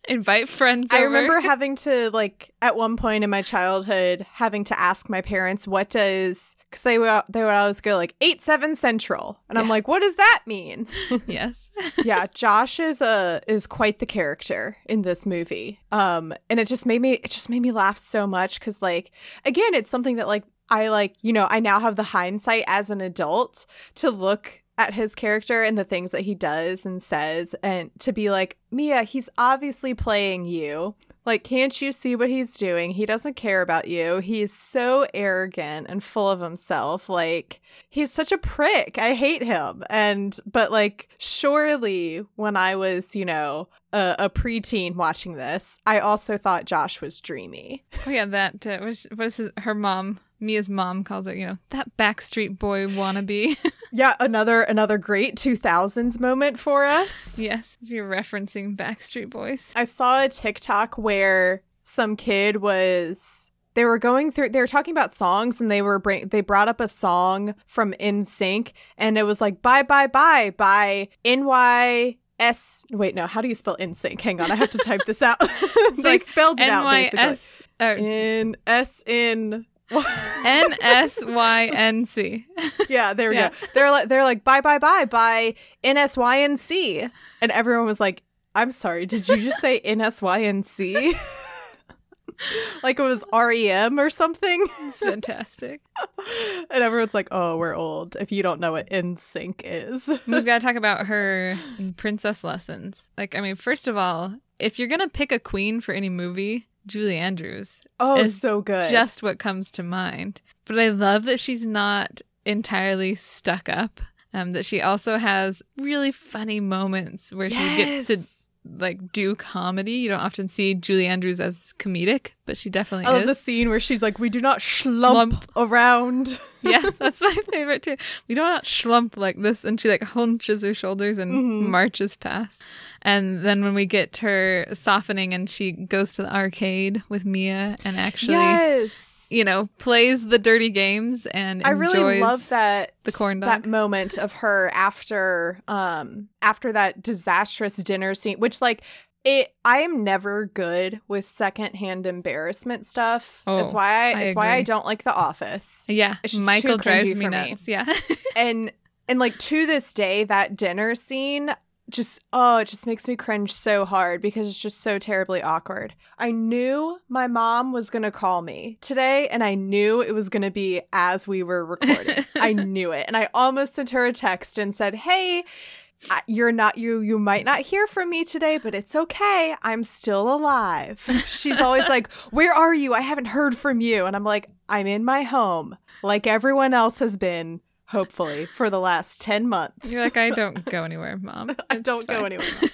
invite friends over. I remember having to like at one point in my childhood having to ask my parents what does because they would they would always go like eight seven central, and yeah. I'm like, what does that mean? Yes. Yeah, Josh is a is quite the character in this movie, um, and it just made me it just made me laugh so much because like again, it's something that like. I like, you know, I now have the hindsight as an adult to look at his character and the things that he does and says and to be like, Mia, he's obviously playing you. Like, can't you see what he's doing? He doesn't care about you. He's so arrogant and full of himself. Like, he's such a prick. I hate him. And but like, surely when I was, you know, a, a preteen watching this, I also thought Josh was dreamy. Oh, yeah. That uh, was was his, her mom. Mia's mom calls her, you know, that Backstreet Boy wannabe. Yeah, another another great two thousands moment for us. Yes, if you're referencing Backstreet Boys. I saw a TikTok where some kid was, they were going through, they were talking about songs and they were, bring, they brought up a song from N Sync and it was like, bye, bye, bye, by N Y... S wait no how do you spell N Sync? Hang on, I have to type this out. They like spelled it N Y S out basically. In S in N S Y N C. Yeah, there we yeah. go. They're like they're like bye bye bye bye N S Y N C, and everyone was like, "I'm sorry, did you just say N S Y N C?" Like it was R E M or something. It's fantastic. And everyone's like, oh, we're old if you don't know what N Sync is. We've got to talk about her princess lessons. Like, I mean, first of all, if you're going to pick a queen for any movie, Julie Andrews. Oh, is so good. Just what comes to mind. But I love that she's not entirely stuck up, um, that she also has really funny moments where yes! she gets to... like do comedy. You don't often see Julie Andrews as comedic, but she definitely I love is. The scene where she's like, we do not schlump Lump. around. Yes, that's my favorite too. We do not schlump like this. And she like hunches her shoulders and mm-hmm. marches past. And then when we get her softening and she goes to the arcade with Mia and actually, yes. you know, plays the dirty games and I enjoys really love that the corn dog. That moment of her after um after that disastrous dinner scene, which like it I am never good with secondhand embarrassment stuff. Oh, it's why I, I it's agree. why I don't like The Office. Yeah, it's just Michael too drives me nuts. Me. Yeah, and and like to this day that dinner scene. Just, oh, it just makes me cringe so hard because it's just so terribly awkward. I knew my mom was going to call me today and I knew it was going to be as we were recording. I knew it. And I almost sent her a text and said, hey, you're not, you, you might not hear from me today, but it's okay. I'm still alive. She's always like, where are you? I haven't heard from you. And I'm like, I'm in my home like everyone else has been. Hopefully, for the last ten months. You're like, I don't go anywhere, Mom. It's I don't fine. go anywhere, Mom.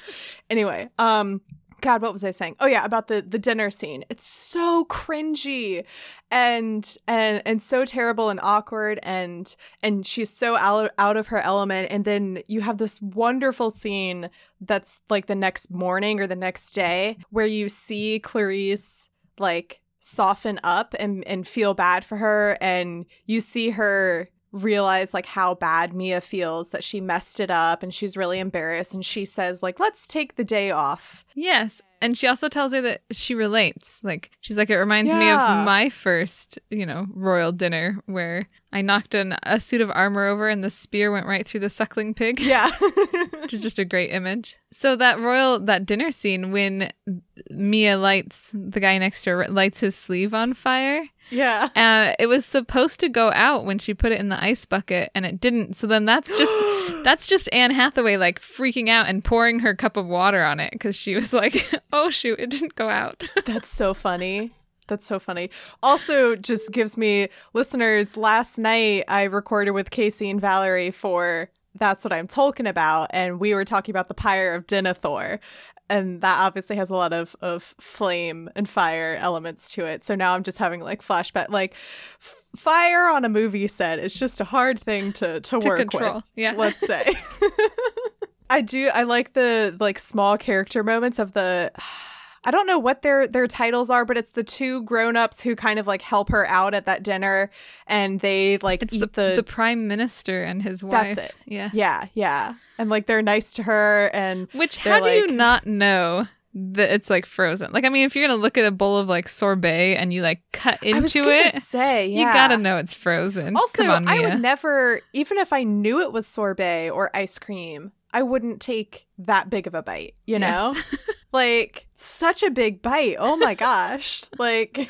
Anyway, um, God, what was I saying? Oh, yeah, about the, the dinner scene. It's so cringy and and and so terrible and awkward. And and she's so out, out of her element. And then you have this wonderful scene that's like the next morning or the next day where you see Clarice, like, soften up and, and feel bad for her. And you see her... realize like how bad Mia feels that she messed it up and she's really embarrassed and she says like let's take the day off. Yes, and she also tells her that she relates. Like she's like it reminds yeah. me of my first, you know, royal dinner where I knocked an, a suit of armor over and the spear went right through the suckling pig. Yeah, which is just a great image. So that royal that dinner scene when Mia lights the guy next to her lights his sleeve on fire. Yeah. Uh, it was supposed to go out when she put it in the ice bucket, and it didn't. So then that's just that's just Anne Hathaway like freaking out and pouring her cup of water on it because she was like, "Oh shoot, it didn't go out." That's so funny. That's so funny. Also, just gives me listeners. Last night, I recorded with Casey and Valerie for That's What I'm Talking About, and we were talking about the Pyre of Denethor. And that obviously has a lot of, of flame and fire elements to it. So now I'm just having like flashback, like f- fire on a movie set. It's just a hard thing to, to, to work control. With, yeah. Let's say. I do. I like the like small character moments of the, I don't know what their their titles are, but it's the two grown-ups who kind of like help her out at that dinner. And they like it's eat the, the... the prime minister and his wife. That's it. Yeah. Yeah. Yeah. And, like, they're nice to her, and Which, how do like... you not know that it's, like, frozen? Like, I mean, if you're going to look at a bowl of, like, sorbet and you, like, cut into I was gonna it, say, yeah. you gotta know it's frozen. Also, Come on, Mia. I would never, even if I knew it was sorbet or ice cream, I wouldn't take that big of a bite, you know? Yes. Like, such a big bite. Oh, my gosh. Like.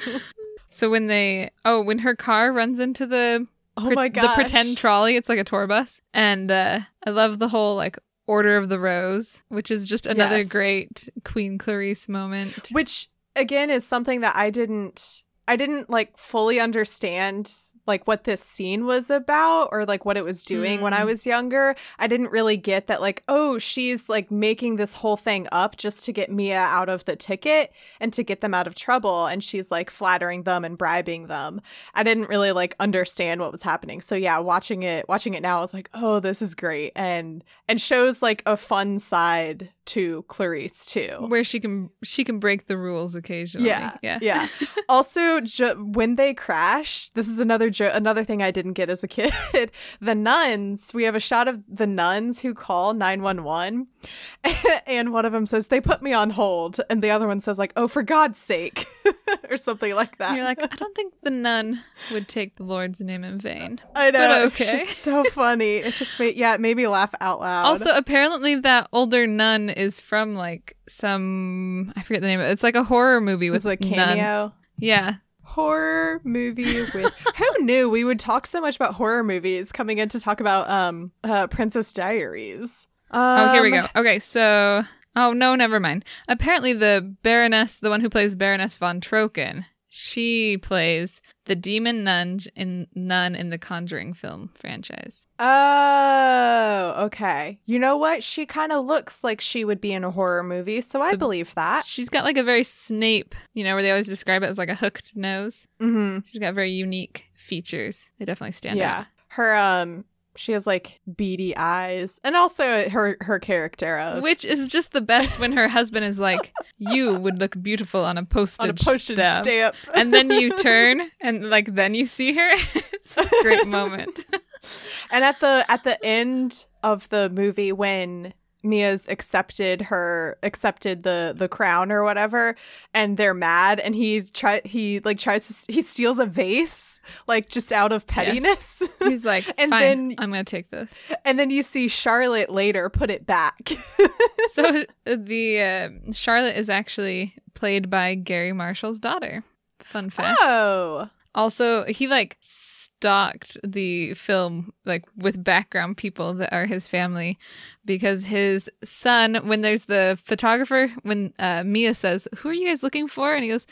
So when they, oh, when her car runs into the... Oh my gosh. The pretend trolley. It's like a tour bus. And uh, I love the whole like Order of the Rose, which is just another yes. great Queen Clarice moment. Which again is something that I didn't, I didn't like fully understand like what this scene was about or like what it was doing mm. when I was younger. I didn't really get that like, oh, she's like making this whole thing up just to get Mia out of the ticket and to get them out of trouble. And she's like flattering them and bribing them. I didn't really like understand what was happening. So yeah, watching it, watching it now, I was like, oh, this is great. And and shows like a fun side to Clarice too. Where she can she can break the rules occasionally. Yeah. Yeah. yeah. Also, ju- when they crash, this is another Jo- another thing I didn't get as a kid, the nuns. We have a shot of the nuns who call nine one one, and one of them says, "They put me on hold," and the other one says, "Like, oh, for God's sake," or something like that. And you're like, I don't think the nun would take the Lord's name in vain. I know. But okay. It's just so funny. It just made yeah, it made me laugh out loud. Also, apparently, that older nun is from like some I forget the name of it. It's like a horror movie with like cameo. Nuns. Yeah. Horror movie with who knew we would talk so much about horror movies coming in to talk about um uh Princess Diaries. Um, oh, here we go. Okay, so oh no, never mind. Apparently, the Baroness, the one who plays Baroness von Trocken, she plays the demon nun in nun in the Conjuring film franchise. Oh, okay. You know what? She kind of looks like she would be in a horror movie, so I the, believe that. She's got like a very Snape, you know, where they always describe it as like a hooked nose. Mm-hmm. She's got very unique features. They definitely stand yeah. out. Yeah. Her um she has like beady eyes, and also her her character of which is just the best when her husband is like, "You would look beautiful on a postage, on a postage stamp. stamp," and then you turn and like then you see her. It's a great moment. And at the at the end of the movie, when Mia's accepted her accepted the the crown or whatever, and they're mad, and he's try he like tries to he steals a vase like just out of pettiness. Yes. He's like, and fine, then I'm gonna take this. And then you see Charlotte later put it back. So the uh, Charlotte is actually played by Gary Marshall's daughter. Fun fact. Oh. Also, he like stalked the film like with background people that are his family, because his son, when there's the photographer, when uh, Mia says, "Who are you guys looking for?" and he goes,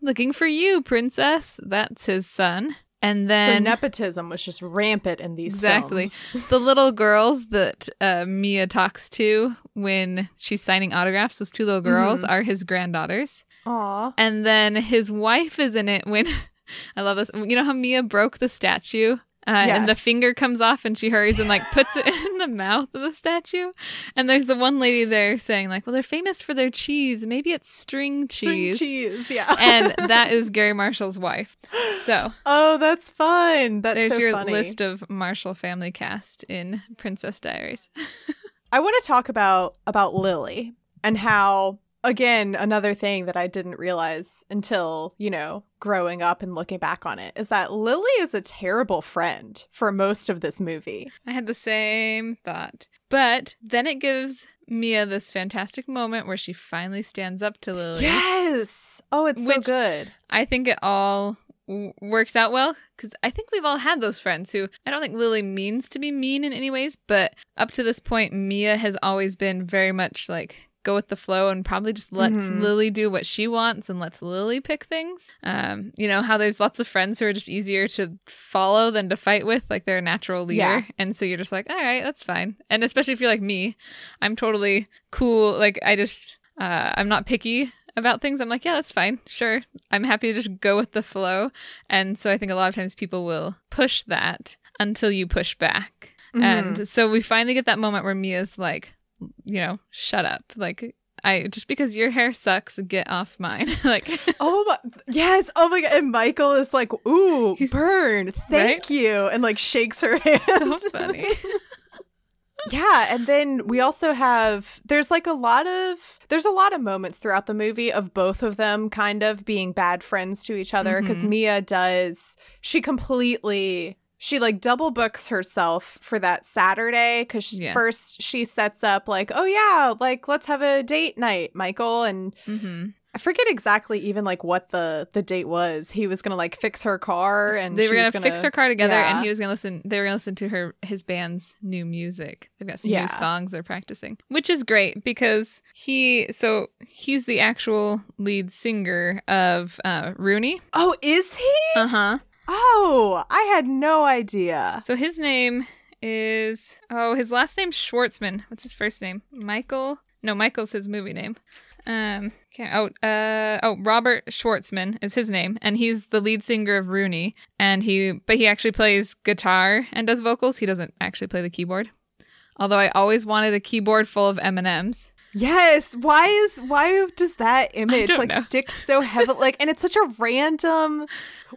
"Looking for you, princess." That's his son. And then so nepotism was just rampant in these exactly films. The little girls that uh, Mia talks to when she's signing autographs, those two little girls mm. are his granddaughters. Aww. And then his wife is in it when. I love this. You know how Mia broke the statue uh, yes. and the finger comes off and she hurries and like puts it in the mouth of the statue. And there's the one lady there saying like, well, they're famous for their cheese. Maybe it's string cheese. String cheese, yeah. And that is Gary Marshall's wife. So. Oh, that's fun. That's so funny. There's your list of Marshall family cast in Princess Diaries. I want to talk about about Lily and how... Again, another thing that I didn't realize until, you know, growing up and looking back on it is that Lily is a terrible friend for most of this movie. I had the same thought. But then it gives Mia this fantastic moment where she finally stands up to Lily. Yes! Oh, it's so good. I think it all w- works out well, because I think we've all had those friends who, I don't think Lily means to be mean in any ways, but up to this point, Mia has always been very much like, go with the flow and probably just lets mm-hmm. Lily do what she wants and lets Lily pick things. Um, you know, how there's lots of friends who are just easier to follow than to fight with, like they're a natural leader. Yeah. And so you're just like, all right, that's fine. And especially if you're like me, I'm totally cool. Like I just, uh, I'm not picky about things. I'm like, yeah, that's fine. Sure. I'm happy to just go with the flow. And so I think a lot of times people will push that until you push back. Mm-hmm. And so we finally get that moment where Mia's like, you know, shut up. Like, I just because your hair sucks, get off mine. Like, oh my, yes, oh my god! And Michael is like, ooh, burn, thank right? you, and like shakes her hand. So funny. Yeah, and then we also have there's like a lot of there's a lot of moments throughout the movie of both of them kind of being bad friends to each other because mm-hmm. Mia does she completely. She, like, double books herself for that Saturday because yes. first she sets up, like, oh, yeah, like, let's have a date night, Michael. And mm-hmm. I forget exactly even, like, what the, the date was. He was going to, like, fix her car. And they were going to fix her car together. Yeah. And he was going to listen. They were going to listen to her his band's new music. They've got some yeah. new songs they're practicing, which is great because he so he's the actual lead singer of uh, Rooney. Oh, is he? Uh-huh. Oh, I had no idea. So his name is, oh, his last name's Schwartzman. What's his first name? Michael? No, Michael's his movie name. Um, can't, oh, uh, oh, Robert Schwartzman is his name, and he's the lead singer of Rooney. And he, but he actually plays guitar and does vocals. He doesn't actually play the keyboard. Although I always wanted a keyboard full of M and M's. Yes. Why is why does that image like know. stick so heavily? Like, and it's such a random,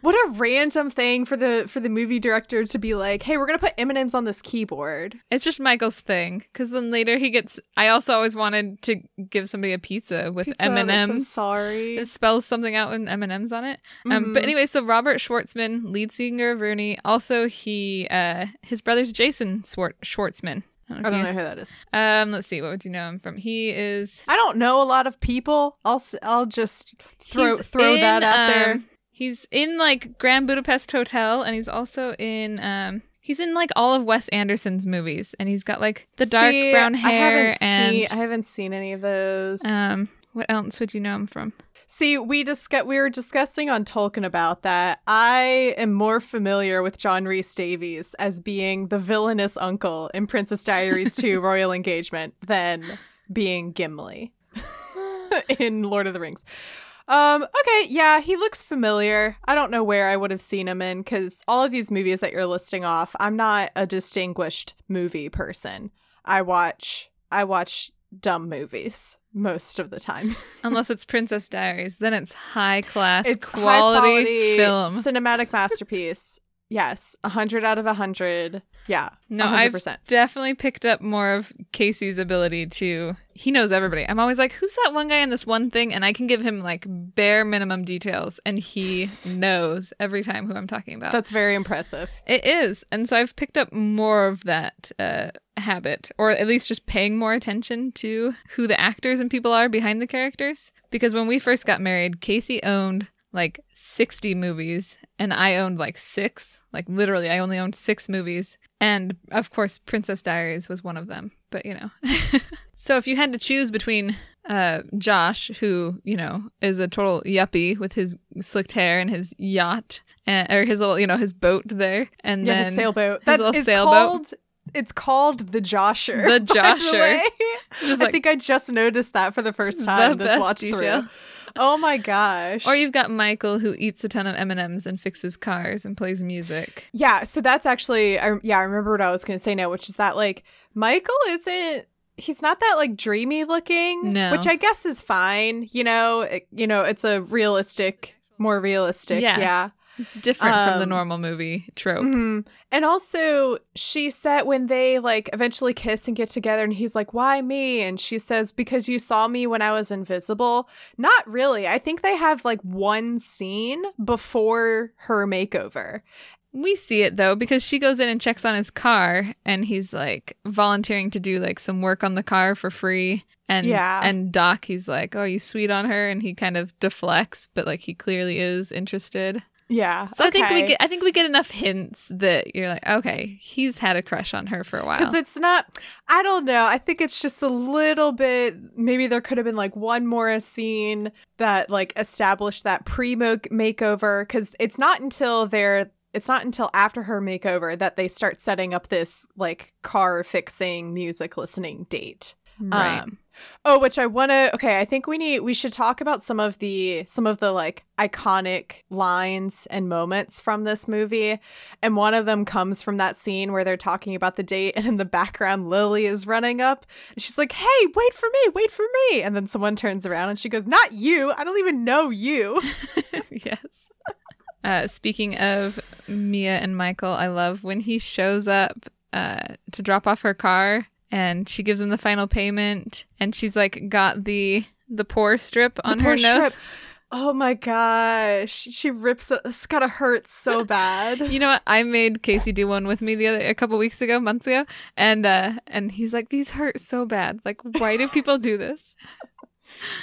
what a random thing for the for the movie director to be like, hey, we're gonna put M and M's on this keyboard. It's just Michael's thing, because then later he gets. I also always wanted to give somebody a pizza with M and M's. I'm sorry, it spells something out with M and M's on it. Mm-hmm. Um, but anyway, so Robert Schwartzman, lead singer of Rooney, also he uh, his brother's Jason Swart- Schwartzman. I don't know, I don't know who that is. Um, let's see. What would you know him from? He is. I don't know a lot of people. I'll I'll just throw throw in, that out um, there. He's in like Grand Budapest Hotel, and he's also in um he's in like all of Wes Anderson's movies, and he's got like the dark see, brown hair. I haven't and seen, I haven't seen any of those. Um, what else would you know him from? See, we discuss- we were discussing on Tolkien about that. I am more familiar with John Rhys Davies as being the villainous uncle in Princess Diaries two Royal Engagement than being Gimli in Lord of the Rings. Um, okay, yeah, he looks familiar. I don't know where I would have seen him in, because all of these movies that you're listing off, I'm not a distinguished movie person. I watch... I watch... dumb movies most of the time. Unless it's Princess Diaries, then it's high class, it's quality, high quality film, cinematic masterpiece. Yes, a hundred out of a hundred. Yeah, no, one hundred percent. I've definitely picked up more of Casey's ability to, he knows everybody. I'm always like, who's that one guy in this one thing? And I can give him like bare minimum details, and he knows every time who I'm talking about. That's very impressive. It is. And so I've picked up more of that uh, habit, or at least just paying more attention to who the actors and people are behind the characters. Because when we first got married, Casey owned like sixty movies, and I owned like six. Like literally, I only owned six movies. And of course, Princess Diaries was one of them. But, you know. So if you had to choose between uh, Josh, who, you know, is a total yuppie with his slicked hair and his yacht, and, or his little, you know, his boat there. And yeah, then his sailboat. His that little is sailboat. Called, it's called The Josher. The Josher. The Just like, I think I just noticed that for the first time the this watch detail. Through. Oh my gosh. Or you've got Michael, who eats a ton of M and M's and fixes cars and plays music. Yeah, so that's actually, I, yeah, I remember what I was going to say now, which is that, like, Michael isn't, he's not that, like, dreamy looking, no. Which I guess is fine, you know, it, you know, it's a realistic, more realistic, yeah. yeah. It's different um, from the normal movie trope. Mm-hmm. And also, she said when they, like, eventually kiss and get together, and he's like, why me? And she says, because you saw me when I was invisible. Not really. I think they have, like, one scene before her makeover. We see it, though, because she goes in and checks on his car, and he's, like, volunteering to do, like, some work on the car for free. And yeah. and Doc, he's like, oh, are you sweet on her? And he kind of deflects, but, like, he clearly is interested. Yeah. So okay. I think we get I think we get enough hints that you're like, okay, he's had a crush on her for a while. Because it's not, I don't know. I think it's just a little bit, maybe there could have been like one more scene that like established that pre-makeover. Because it's not until they're, it's not until after her makeover that they start setting up this like car fixing, music listening date. Right. Um, Oh, which I want to. Okay, I think we need. We should talk about some of the some of the like iconic lines and moments from this movie. And one of them comes from that scene where they're talking about the date, and in the background, Lily is running up. And she's like, "Hey, wait for me! Wait for me!" And then someone turns around, and she goes, "Not you! I don't even know you." Yes. Uh, speaking of Mia and Michael, I love when he shows up uh, to drop off her car. And she gives him the final payment, and she's like got the the pore strip on her nose. Strip. Oh my gosh, she rips it. It's gotta hurt so bad. You know what? I made Casey do one with me the other a couple weeks ago, months ago, and uh, and he's like, "These hurt so bad. Like, why do people do this?"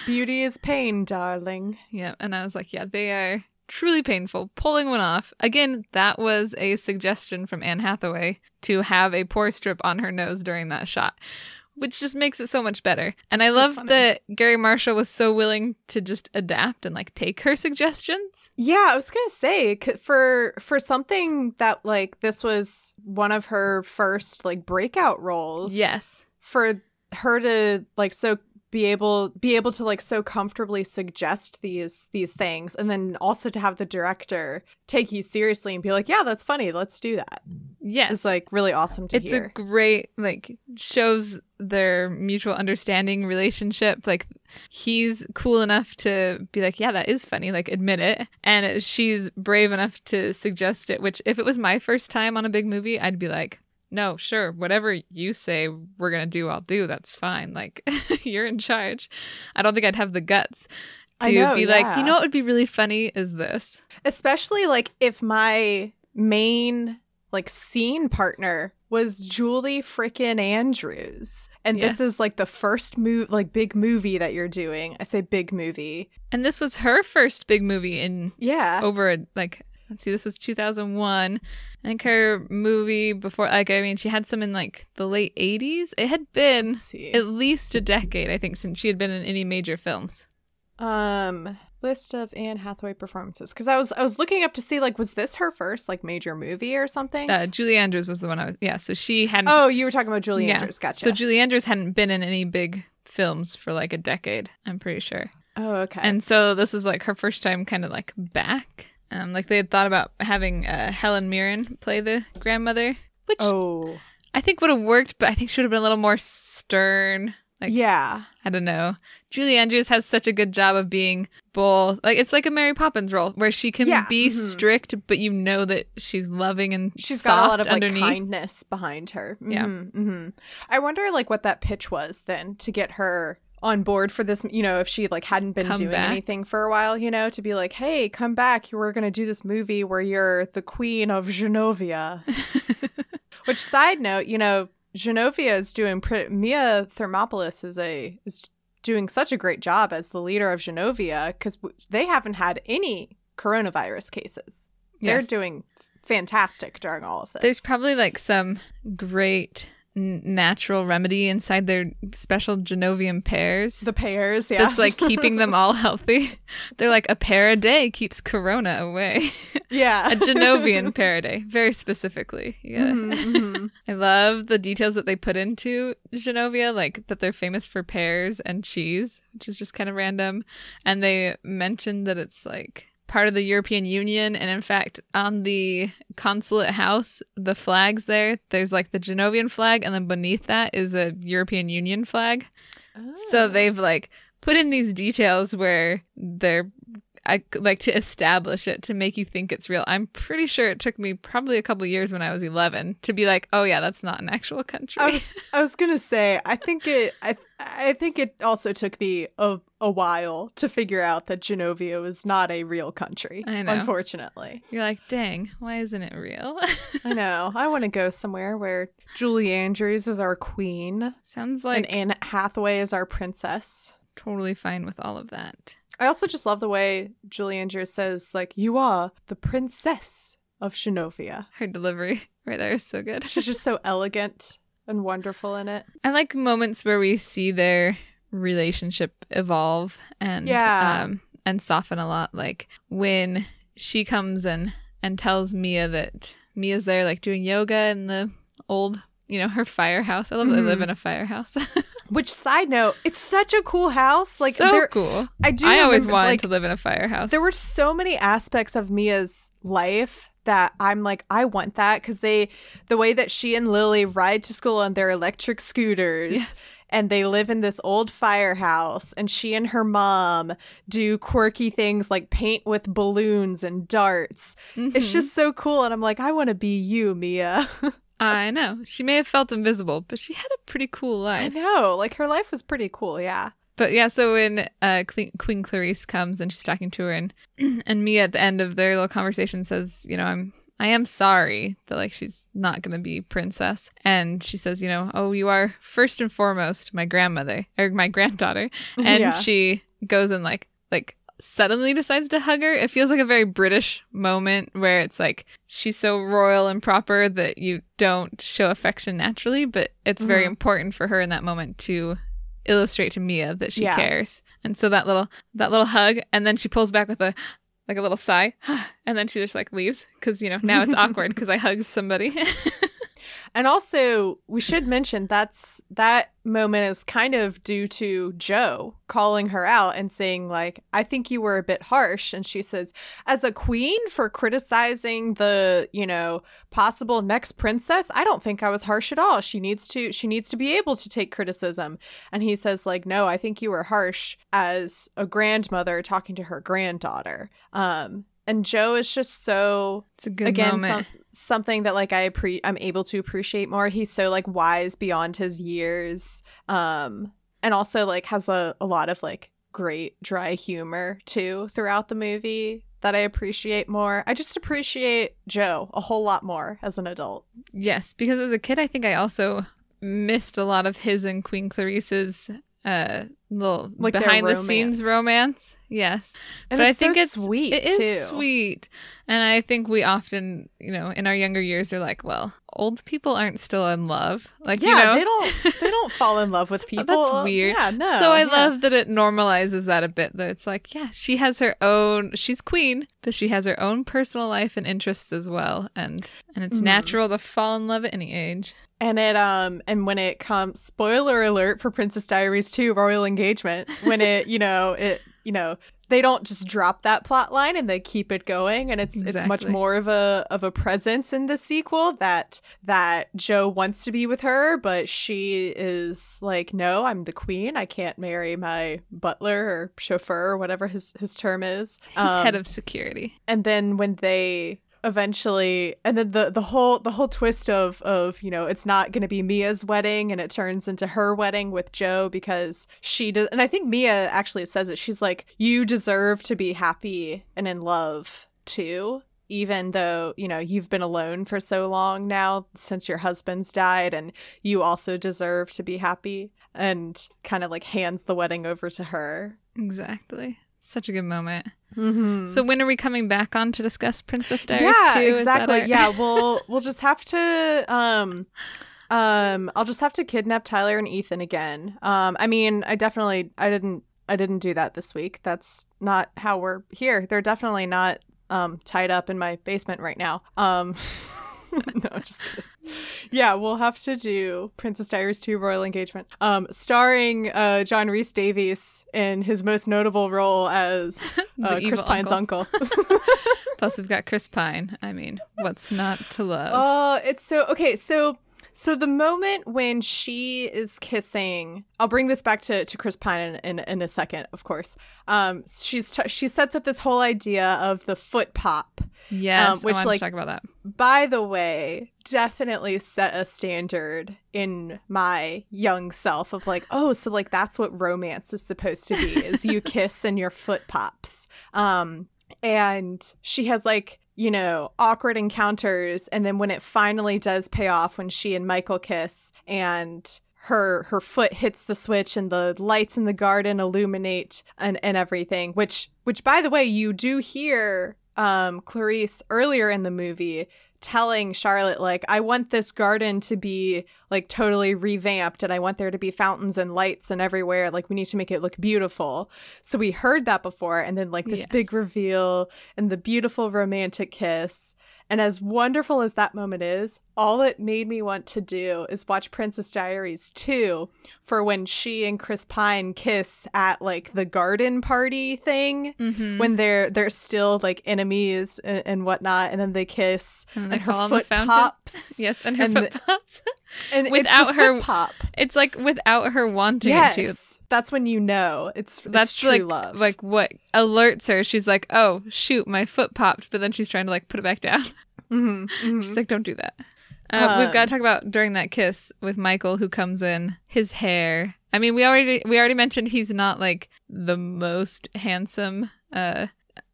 Beauty is pain, darling. Yeah, and I was like, yeah, they are truly painful. Pulling one off. Again, that was a suggestion from Anne Hathaway to have a pore strip on her nose during that shot, which just makes it so much better. And I so love funny. that Gary Marshall was so willing to just adapt and like take her suggestions. Yeah, I was going to say for for something that like this was one of her first like breakout roles. Yes. For her to like so be able be able to like so comfortably suggest these these things, and then also to have the director take you seriously and be like, yeah, that's funny, let's do that. Yes, it's like really awesome to it's hear. It's a great like shows their mutual understanding relationship. Like he's cool enough to be like, yeah, that is funny, like admit it, and she's brave enough to suggest it, which if it was my first time on a big movie, I'd be like, no, sure, whatever you say we're going to do, I'll do. That's fine. Like, you're in charge. I don't think I'd have the guts to I know, be yeah. like, you know what would be really funny is this. Especially, like, if my main, like, scene partner was Julie freaking Andrews. And yeah. this is, like, the first, mo- like, big movie that you're doing. I say big movie. And this was her first big movie in yeah. over, a, like, let's see, this was two thousand one. I think her movie before, like, I mean, she had some in, like, the late eighties. It had been at least a decade, I think, since she had been in any major films. Um, list of Anne Hathaway performances. Because I was I was looking up to see, like, was this her first, like, major movie or something? Uh, Julie Andrews was the one I was, yeah, so she hadn't. Oh, you were talking about Julie yeah. Andrews, gotcha. So Julie Andrews hadn't been in any big films for, like, a decade, I'm pretty sure. Oh, okay. And so this was, like, her first time kind of, like, back. Um, like, they had thought about having uh, Helen Mirren play the grandmother, which oh. I think would have worked, but I think she would have been a little more stern. Like, yeah. I don't know. Julie Andrews has such a good job of being bold. Like, it's like a Mary Poppins role where she can yeah. be mm-hmm. strict, but you know that she's loving and she's soft got a lot of underneath. Like, kindness behind her. Mm-hmm. Yeah. Mm-hmm. I wonder, like, what that pitch was then to get her on board for this, you know, if she like hadn't been come doing back. anything for a while, you know, to be like, hey, come back, we're gonna do this movie where you're the queen of Genovia. Which, side note, you know, Genovia is doing pre- Mia Thermopolis is a is doing such a great job as the leader of Genovia, because they haven't had any coronavirus cases. Yes. They're doing fantastic during all of this. There's probably like some great natural remedy inside their special Genovian pears. The pears, yeah. That's like keeping them all healthy. They're like, a pear a day keeps corona away. Yeah. A Genovian pear a day, very specifically. Yeah. Mm-hmm, mm-hmm. I love the details that they put into Genovia, like that they're famous for pears and cheese, which is just kind of random. And they mentioned that it's like part of the European Union, and in fact on the consulate house, the flags there, there's like the Genovian flag, and then beneath that is a European Union flag. Oh. So they've like put in these details where they're I, like to establish it, to make you think it's real. I'm pretty sure it took me probably a couple years when I was eleven to be like, oh yeah, that's not an actual country. I was I was gonna say I think it I I think it also took me a a while to figure out that Genovia was not a real country. I know. Unfortunately, you're like, dang, why isn't it real? I know. I want to go somewhere where Julie Andrews is our queen. Sounds like and Anne Hathaway is our princess. Totally fine with all of that. I also just love the way Julie Andrews says, like, you are the princess of Genovia. Her delivery right there is so good. She's just so elegant and wonderful in it. I like moments where we see their relationship evolve and yeah. um, and soften a lot. Like when she comes and, and tells Mia that Mia's there, like, doing yoga in the old, you know, her firehouse. I love mm-hmm. that they live in a firehouse. Which, side note, it's such a cool house. Like, so cool. I do. I always remember, wanted like, to live in a firehouse. There were so many aspects of Mia's life that I'm like, I want that, because they, the way that she and Lily ride to school on their electric scooters. Yes. And they live in this old firehouse, and she and her mom do quirky things like paint with balloons and darts. Mm-hmm. It's just so cool. And I'm like, I want to be you, Mia. I know. She may have felt invisible, but she had a pretty cool life. I know. Like, her life was pretty cool. Yeah. But yeah, so when uh, Queen Clarice comes and she's talking to her, and and Mia at the end of their little conversation says, you know, I'm I am sorry that, like, she's not going to be princess. And she says, you know, oh, you are first and foremost my grandmother or my granddaughter. And yeah. she goes and like like suddenly decides to hug her. It feels like a very British moment where it's like she's so royal and proper that you don't show affection naturally. But it's mm-hmm. very important for her in that moment to illustrate to Mia that she yeah. cares. And so that little that little hug, and then she pulls back with a like a little sigh, and then she just like leaves, because, you know, now it's awkward because I hugged somebody. And also, we should mention that's that moment is kind of due to Joe calling her out and saying, like, I think you were a bit harsh. And she says, as a queen for criticizing the, you know, possible next princess, I don't think I was harsh at all. She needs to she needs to be able to take criticism. And he says, like, no, I think you were harsh as a grandmother talking to her granddaughter. Um, and Joe is just so, it's a good again, moment. Some, something that, like, I appre- I'm able to appreciate more. He's so, like, wise beyond his years, um, and also, like, has a, a lot of, like, great dry humor too throughout the movie that I appreciate more. I just appreciate Joe a whole lot more as an adult. Yes, because as a kid, I think I also missed a lot of his and Queen Clarice's uh, little, like, behind the scenes romance. Yes. And but it's I think so it's sweet. It is too. sweet. And I think we often, you know, in our younger years are like, well, old people aren't still in love. Like, yeah, you know, they don't they don't fall in love with people. Oh, that's weird. Yeah, no. So I yeah. love that it normalizes that a bit, that it's like, yeah, she has her own, she's queen, but she has her own personal life and interests as well. And and it's mm. natural to fall in love at any age. And it um and when it comes, spoiler alert for Princess Diaries two, Royal Engagement, when it, you know, it you know, they don't just drop that plot line, and they keep it going, and it's exactly. it's much more of a of a presence in the sequel that that Joe wants to be with her, but she is like, no, I'm the queen. I can't marry my butler or chauffeur or whatever his, his term is. Um, his head of security. And then when they eventually, and then the the whole the whole twist of of you know, it's not going to be Mia's wedding, and it turns into her wedding with Joe, because she does. And I think Mia actually says it, she's like, you deserve to be happy and in love too, even though, you know, you've been alone for so long now since your husband's died, and you also deserve to be happy, and kind of like hands the wedding over to her. Exactly. Such a good moment. Mm-hmm. So when are we coming back on to discuss Princess Diaries two? Yeah, exactly. Our- yeah, we'll we'll just have to. Um, um, I'll just have to kidnap Tyler and Ethan again. Um, I mean, I definitely, I didn't, I didn't do that this week. That's not how we're here. They're definitely not um tied up in my basement right now. Um, no, just kidding. Yeah, we'll have to do Princess Diaries two Royal Engagement, um, starring uh, John Rhys-Davies in his most notable role as uh, Chris Pine's uncle. uncle. Plus, we've got Chris Pine. I mean, what's not to love? Oh, uh, it's so... Okay, so... So the moment when she is kissing, I'll bring this back to, to Chris Pine in, in, in a second, of course. Um, she's t- she sets up this whole idea of the foot pop. Yes, um, which, I wanted like, to talk about that. By the way, definitely set a standard in my young self of like, oh, so like that's what romance is supposed to be, is you kiss and your foot pops. Um, and she has like, you know, awkward encounters. And then when it finally does pay off, when she and Michael kiss, and her her foot hits the switch and the lights in the garden illuminate and, and everything, which, which by the way, you do hear um, Clarice earlier in the movie telling Charlotte, like, I want this garden to be, like, totally revamped, and I want there to be fountains and lights and everywhere. Like, we need to make it look beautiful. So we heard that before, and then, like, this yes. big reveal and the beautiful romantic kiss. And as wonderful as that moment is, all it made me want to do is watch Princess Diaries two for when she and Chris Pine kiss at, like, the garden party thing, mm-hmm. when they're they're still, like, enemies and, and whatnot, and then they kiss, and, they and her foot pops. Yes, and her and foot the, pops. And without it's her pop, it's like without her wanting yes, to. That's when you know it's, it's that's true like, love. Like what alerts her. She's like, oh shoot, my foot popped, but then she's trying to like put it back down. Mm-hmm, mm-hmm. She's like, don't do that. Uh, um, we've got to talk about during that kiss with Michael, who comes in. His hair. I mean, we already we already mentioned he's not like the most handsome, uh,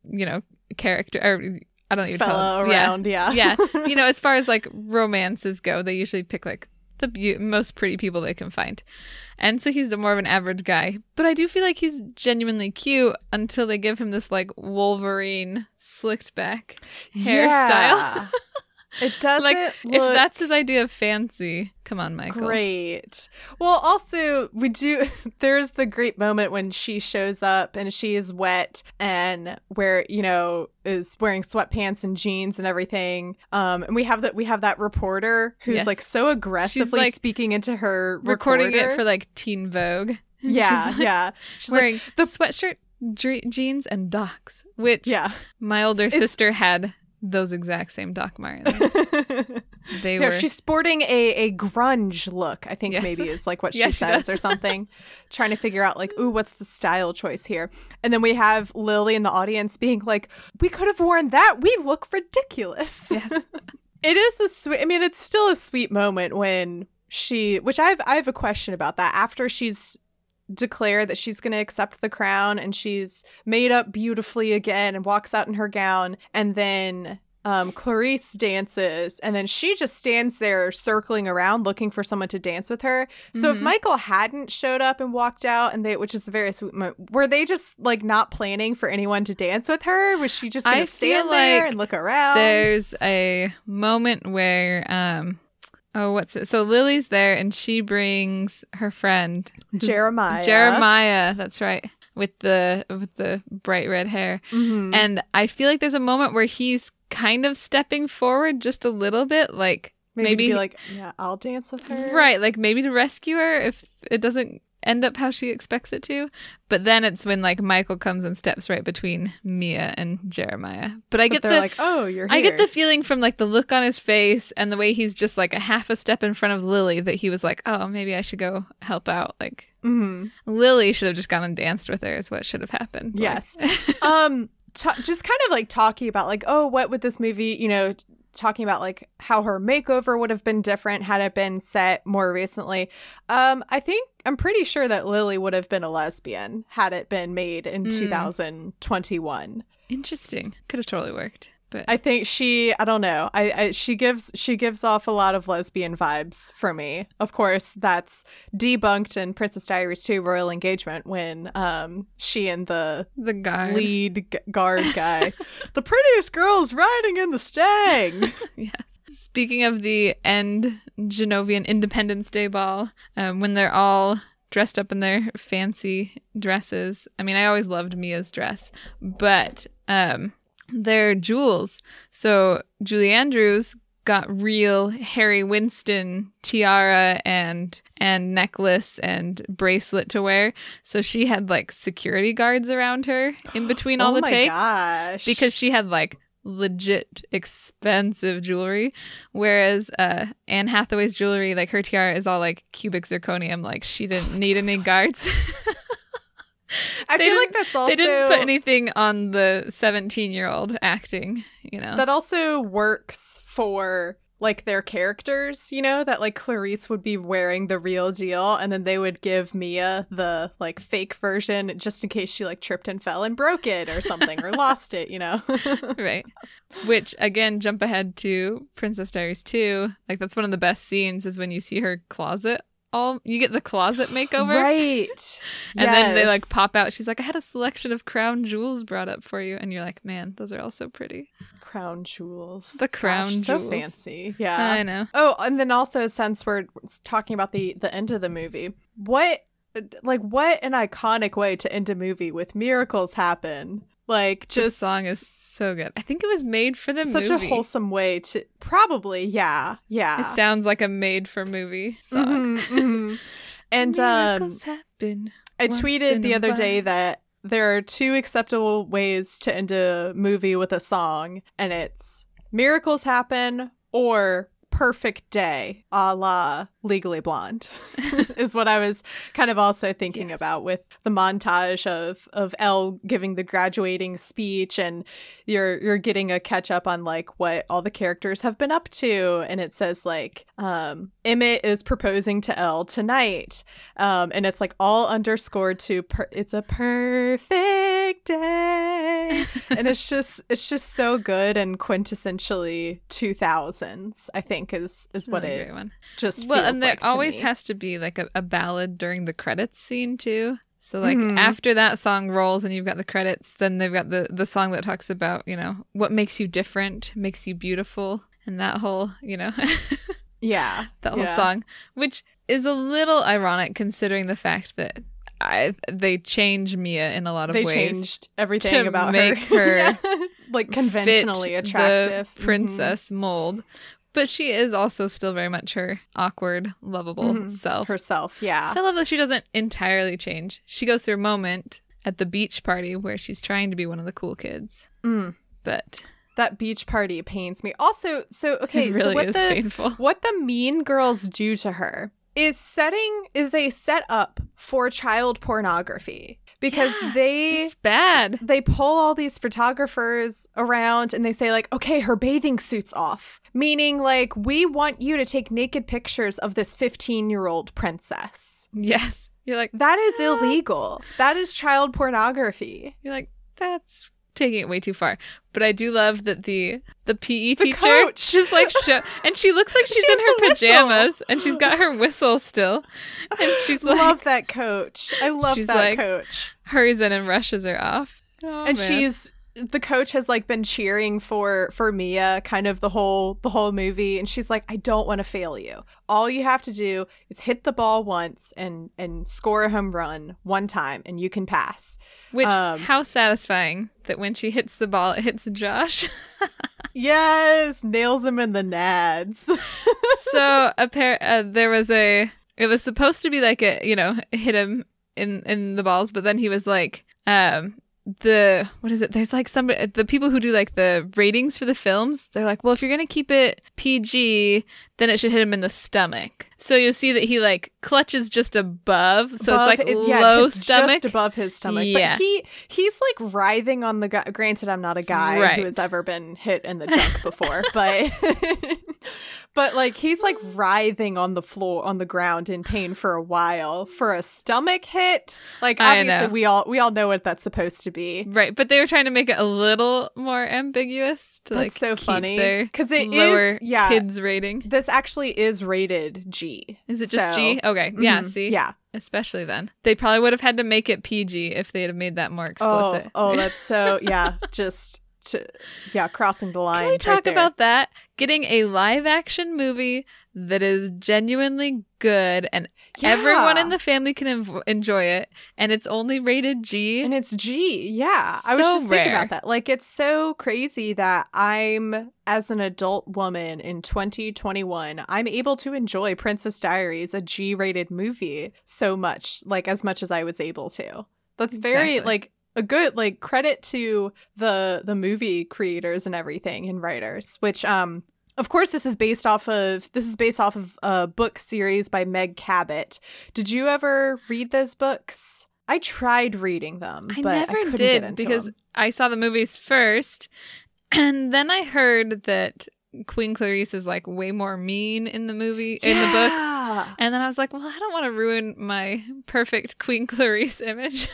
you know, character. Or, I don't even call him. around, yeah. Yeah. yeah. You know, as far as like romances go, they usually pick like the be- most pretty people they can find. And so he's more of an average guy. But I do feel like he's genuinely cute until they give him this like Wolverine slicked back yeah. hairstyle. It doesn't like, look if that's his idea of fancy, come on, Michael. Great. Well, also, we do. There's the great moment when she shows up and she is wet and where, you know, is wearing sweatpants and jeans and everything. Um, and we have that we have that reporter who's yes. like so aggressively like, speaking into her recorder. Recording it for like Teen Vogue. Yeah, she's like, yeah. She's wearing like, the sweatshirt, d- jeans, and Docs, which yeah. my older it's, sister had. Those exact same Doc Martens. They yeah, were. She's sporting a, a grunge look, I think yes. maybe is like what she yes, says she or something. Trying to figure out like, ooh, what's the style choice here? And then we have Lily in the audience being like, we could have worn that. We look ridiculous. Yes. It is a sweet, I mean, it's still a sweet moment when she, which I've, I have a question about that. After she's declare that she's going to accept the crown and she's made up beautifully again and walks out in her gown, and then um Clarice dances, and then she just stands there circling around looking for someone to dance with her. So mm-hmm. if Michael hadn't showed up and walked out, and they which is a very sweet moment, were they just like not planning for anyone to dance with her? Was she just gonna I stand there like and look around? There's a moment where um Oh, what's it? So Lily's there, and she brings her friend Jeremiah. Jeremiah, that's right, with the with the bright red hair. Mm-hmm. And I feel like there's a moment where he's kind of stepping forward just a little bit, like maybe, maybe to be like, yeah, I'll dance with her, right? Like maybe to rescue her if it doesn't end up how she expects it to. But then it's when like Michael comes and steps right between Mia and Jeremiah. But I but get the like, oh, you're here. I get the feeling from like the look on his face and the way he's just like a half a step in front of Lily that he was like, oh, maybe I should go help out. Like mm-hmm. Lily should have just gone and danced with her is what should have happened. Yes. Like. um, t- just kind of like talking about like, oh, what would this movie, you know, t- talking about like how her makeover would have been different had it been set more recently. Um, I think I'm pretty sure that Lily would have been a lesbian had it been made in mm. two thousand twenty-one. Interesting. Could have totally worked. But I think she, I don't know, I, I she gives she gives off a lot of lesbian vibes for me. Of course, that's debunked in Princess Diaries two Royal Engagement when um she and the the guard. lead g- guard guy, the prettiest girl's riding in the stang. Yes. Speaking of the end Genovian Independence Day ball, um, when they're all dressed up in their fancy dresses. I mean, I always loved Mia's dress, but um. They're jewels. So Julie Andrews got real Harry Winston tiara and and necklace and bracelet to wear. So she had like security guards around her in between all oh the my takes gosh. Because she had like legit expensive jewelry, whereas uh, Anne Hathaway's jewelry, like her tiara, is all like cubic zirconium. Like she didn't oh, need any so guards. I they feel like that's also... They didn't put anything on the seventeen-year-old acting, you know? That also works for, like, their characters, you know? That, like, Clarice would be wearing the real deal, and then they would give Mia the, like, fake version just in case she, like, tripped and fell and broke it or something or lost it, you know? Right. Which, again, jump ahead to Princess Diaries two. Like, that's one of the best scenes is when you see her closet all you get the closet makeover, right? And yes. Then they like pop out. She's like, I had a selection of crown jewels brought up for you, and you're like, man, those are all so pretty. Crown jewels, the crown Gosh, jewels, so fancy. Yeah, I know. Oh, and then also since we're talking about the the end of the movie, what like what an iconic way to end a movie with miracles happen. Like just this song is so good. I think it was made for the such movie. Such a wholesome way to probably, yeah, yeah. It sounds like a made-for-movie song. Mm-hmm, mm-hmm. And um, happen I tweeted the other day that there are two acceptable ways to end a movie with a song, and it's miracles happen or perfect day, a la Legally Blonde, is what I was kind of also thinking yes. about with the montage of of Elle giving the graduating speech, and you're you're getting a catch up on like what all the characters have been up to, and it says like um, Emmett is proposing to Elle tonight, um, and it's like all underscored to per- it's a perfect day, and it's just it's just so good and quintessentially two thousands, I think is is what really it one. Just well, feels and there like always me. Has to be like a, a ballad during the credits scene too. So like mm-hmm. after that song rolls and you've got the credits, then they've got the, the song that talks about, you know, what makes you different, makes you beautiful, and that whole, you know, yeah, that whole yeah. song, which is a little ironic considering the fact that I they change Mia in a lot of they ways. They changed everything to about make her, her yeah. like conventionally fit attractive the princess mm-hmm. mold. But she is also still very much her awkward, lovable mm-hmm. self. Herself, yeah. So I love that she doesn't entirely change. She goes through a moment at the beach party where she's trying to be one of the cool kids. Mm. But that beach party pains me. Also, so, okay, it really so what is the, painful. What the mean girls do to her is setting, is a setup for child pornography. Because yeah, they it's bad. They pull all these photographers around and they say like, okay, her bathing suit's off. Meaning like, we want you to take naked pictures of this fifteen-year-old princess. Yes. You're like, that is that's... illegal. That is child pornography. You're like, that's taking it way too far. But I do love that the the P E the teacher coach. Just like show, and she looks like she's, she's in her pajamas whistle. And she's got her whistle still, and she's like, love that coach. I love she's that like, coach hurries in and rushes her off. Oh, and man. she's the coach has like been cheering for for Mia kind of the whole the whole movie, and she's like, I don't want to fail you. All you have to do is hit the ball once and and score a home run one time and you can pass. Which um, how satisfying that when she hits the ball it hits Josh. Yes, nails him in the nads. So a pair, uh, there was a it was supposed to be like a, you know, hit him in in the balls, but then he was like um the what is it there's like somebody the people who do like the ratings for the films, they're like, well, if you're gonna keep it P G, then it should hit him in the stomach. So you'll see that he like clutches just above, so above, it's like it, low yeah, it's stomach just above his stomach yeah. But he he's like writhing on the gu- granted I'm not a guy right. who has ever been hit in the junk before, but but like he's like writhing on the floor on the ground in pain for a while for a stomach hit. Like obviously we all we all know what that's supposed to be, right? But they were trying to make it a little more ambiguous to that's like so keep funny because it lower is yeah kids rating. This actually is rated G. Is it just so, G? Okay. Mm-hmm. Yeah. See. Yeah. Especially then, they probably would have had to make it P G if they had made that more explicit. Oh, oh that's so yeah. Just. To, yeah, crossing the line. Can we talk right there. About that? Getting a live action movie that is genuinely good and yeah. everyone in the family can env- enjoy it, and it's only rated G. And it's G, yeah. So I was just rare. Thinking about that. Like, it's so crazy that I'm, as an adult woman in twenty twenty-one, I'm able to enjoy Princess Diaries, a G-rated movie, so much, like, as much as I was able to. That's very, exactly. like... A good like credit to the the movie creators and everything and writers, which um of course this is based off of this is based off of a book series by Meg Cabot. Did you ever read those books? I tried reading them, I but never I couldn't did get into because them. I saw the movies first, and then I heard that Queen Clarice is like way more mean in the movie yeah. in the books, and then I was like, well, I don't want to ruin my perfect Queen Clarice image.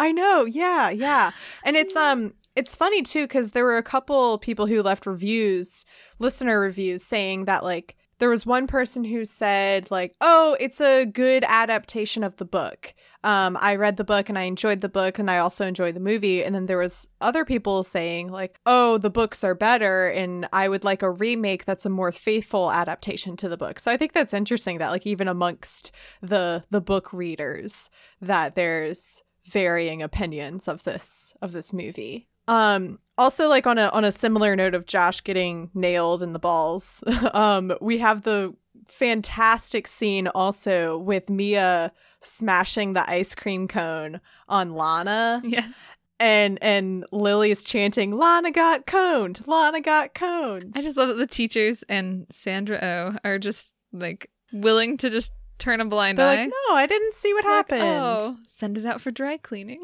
I know, yeah, yeah. And it's um it's funny too, because there were a couple people who left reviews, listener reviews, saying that like there was one person who said, like, oh, it's a good adaptation of the book. Um, I read the book and I enjoyed the book and I also enjoyed the movie. And then there was other people saying, like, oh, the books are better and I would like a remake that's a more faithful adaptation to the book. So I think that's interesting that, like, even amongst the the book readers, that there's varying opinions of this of this movie. Um, also, like, on a on a similar note of Josh getting nailed in the balls, um, we have the fantastic scene also with Mia smashing the ice cream cone on Lana. Yes. And and Lily is chanting, Lana got coned, Lana got coned. I just love that the teachers and Sandra Oh are just, like, willing to just turn a blind They're eye. Like, no, I didn't see what They're happened. Like, oh, send it out for dry cleaning.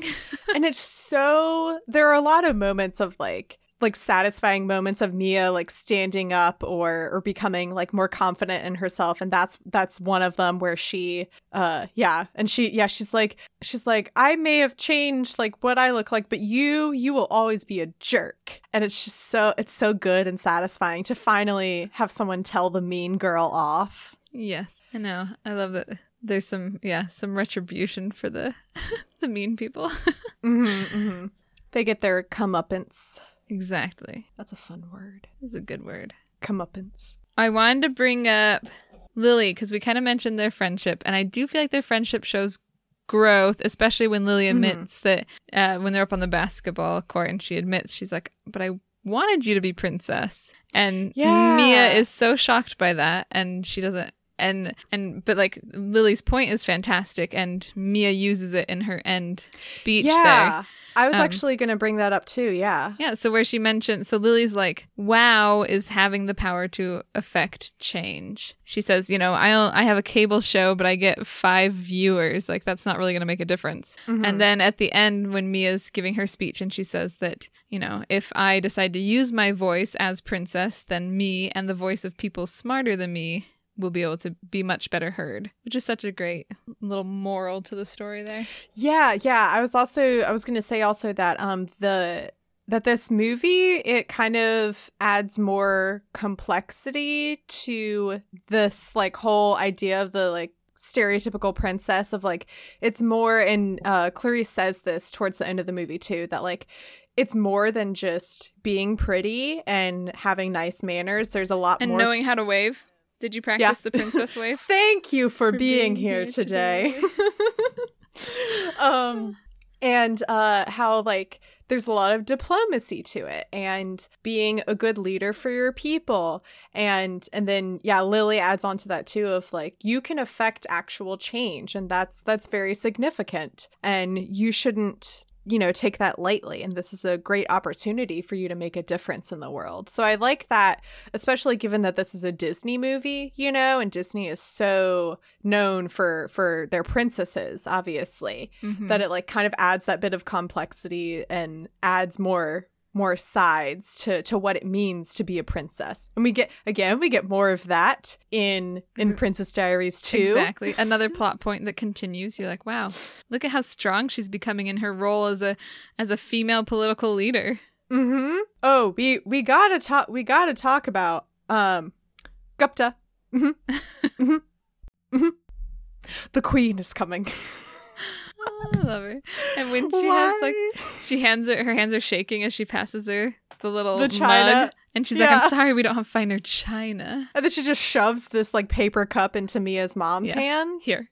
And it's so, there are a lot of moments of, like, like satisfying moments of Mia, like, standing up or or becoming, like, more confident in herself, and that's that's one of them where she uh yeah and she yeah she's like she's like I may have changed, like, what I look like, but you you will always be a jerk. And it's just so it's so good and satisfying to finally have someone tell the mean girl off. Yes, I know. I love that. There's some, yeah, some retribution for the the mean people. Mm-hmm, mm-hmm. They get their comeuppance. Exactly. That's a fun word. It's a good word. Comeuppance. I wanted to bring up Lily because we kind of mentioned their friendship, and I do feel like their friendship shows growth, especially when Lily admits mm-hmm. that uh, when they're up on the basketball court, and she admits, she's like, "But I wanted you to be princess," and yeah. Mia is so shocked by that, and she doesn't. And and but like Lily's point is fantastic, and Mia uses it in her end speech. Yeah, there. I was um, actually going to bring that up too. Yeah, yeah. So where she mentioned, so Lily's like, "Wow, is having the power to affect change." She says, "You know, I I have a cable show, but I get five viewers. Like, that's not really going to make a difference." Mm-hmm. And then at the end, when Mia's giving her speech, and she says that, you know, if I decide to use my voice as princess, then me and the voice of people smarter than me will be able to be much better heard, which is such a great little moral to the story there. Yeah, yeah. I was also I was going to say also that um the that this movie, it kind of adds more complexity to this, like, whole idea of the, like, stereotypical princess of, like, it's more, and uh Clarice says this towards the end of the movie too, that, like, it's more than just being pretty and having nice manners. There's a lot and more. And knowing to- how to wave. Did you practice yeah. the princess wave? Thank you for, for being, being here, here today. today. um, and uh, how, like, there's a lot of diplomacy to it, and being a good leader for your people. And and then, yeah, Lily adds on to that too of, like, you can affect actual change, and that's that's very significant, and you shouldn't, you know, take that lightly. And this is a great opportunity for you to make a difference in the world. So I like that, especially given that this is a Disney movie, you know, and Disney is so known for, for their princesses, obviously, mm-hmm. that it, like, kind of adds that bit of complexity and adds more more sides to, to what it means to be a princess. And we get, again, we get more of that in in Princess Diaries two. Exactly. Another plot point that continues. You're like, wow, look at how strong she's becoming in her role as a as a female political leader. Mm-hmm. Oh, we, we gotta talk we gotta talk about um Gupta. Mm-hmm. Mm-hmm. Mm-hmm. The queen is coming. I love her. And when she Why? has, like, she hands it, her hands are shaking as she passes her the little the china mug, and she's yeah. like, I'm sorry, we don't have finer china. And then she just shoves this, like, paper cup into Mia's mom's yes. hands. Here.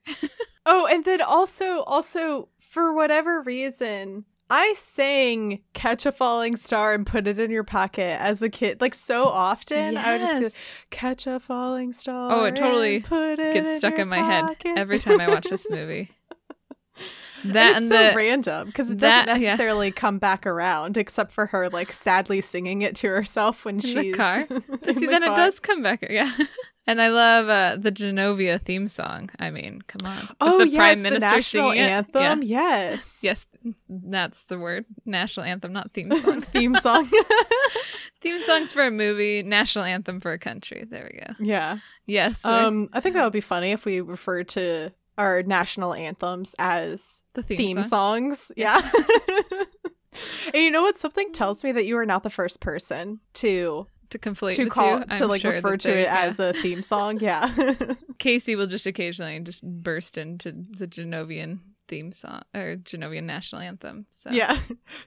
Oh, and then also, also, for whatever reason, I sang Catch a Falling Star and Put It in Your Pocket as a kid, like, so often. Yes. I would just go, catch a falling star. Oh, it totally put it gets in stuck in my pocket. head every time I watch this movie. That and it's and so the, random because it that, doesn't necessarily yeah. come back around, except for her, like, sadly singing it to herself when in she's in the car. in See, the then car. It does come back, yeah. And I love uh, the Genovia theme song. I mean, come on. Oh, With the yes, Prime Minister the national singing anthem. It. Yeah. Yes, yes, that's the word. National anthem, not theme song. Theme song. Theme songs for a movie, national anthem for a country. There we go. Yeah. Yes. Um, I think that would be funny if we refer to our national anthems as the theme, theme song. songs. Yeah. And you know what? Something tells me that you are not the first person to to conflate to the call two. To I'm like sure refer to they, it yeah. as a theme song. Yeah. Casey will just occasionally just burst into the Genovian theme song or Genovian national anthem. So yeah,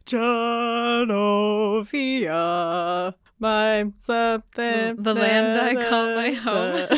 Genovia, my something, the land I call my home.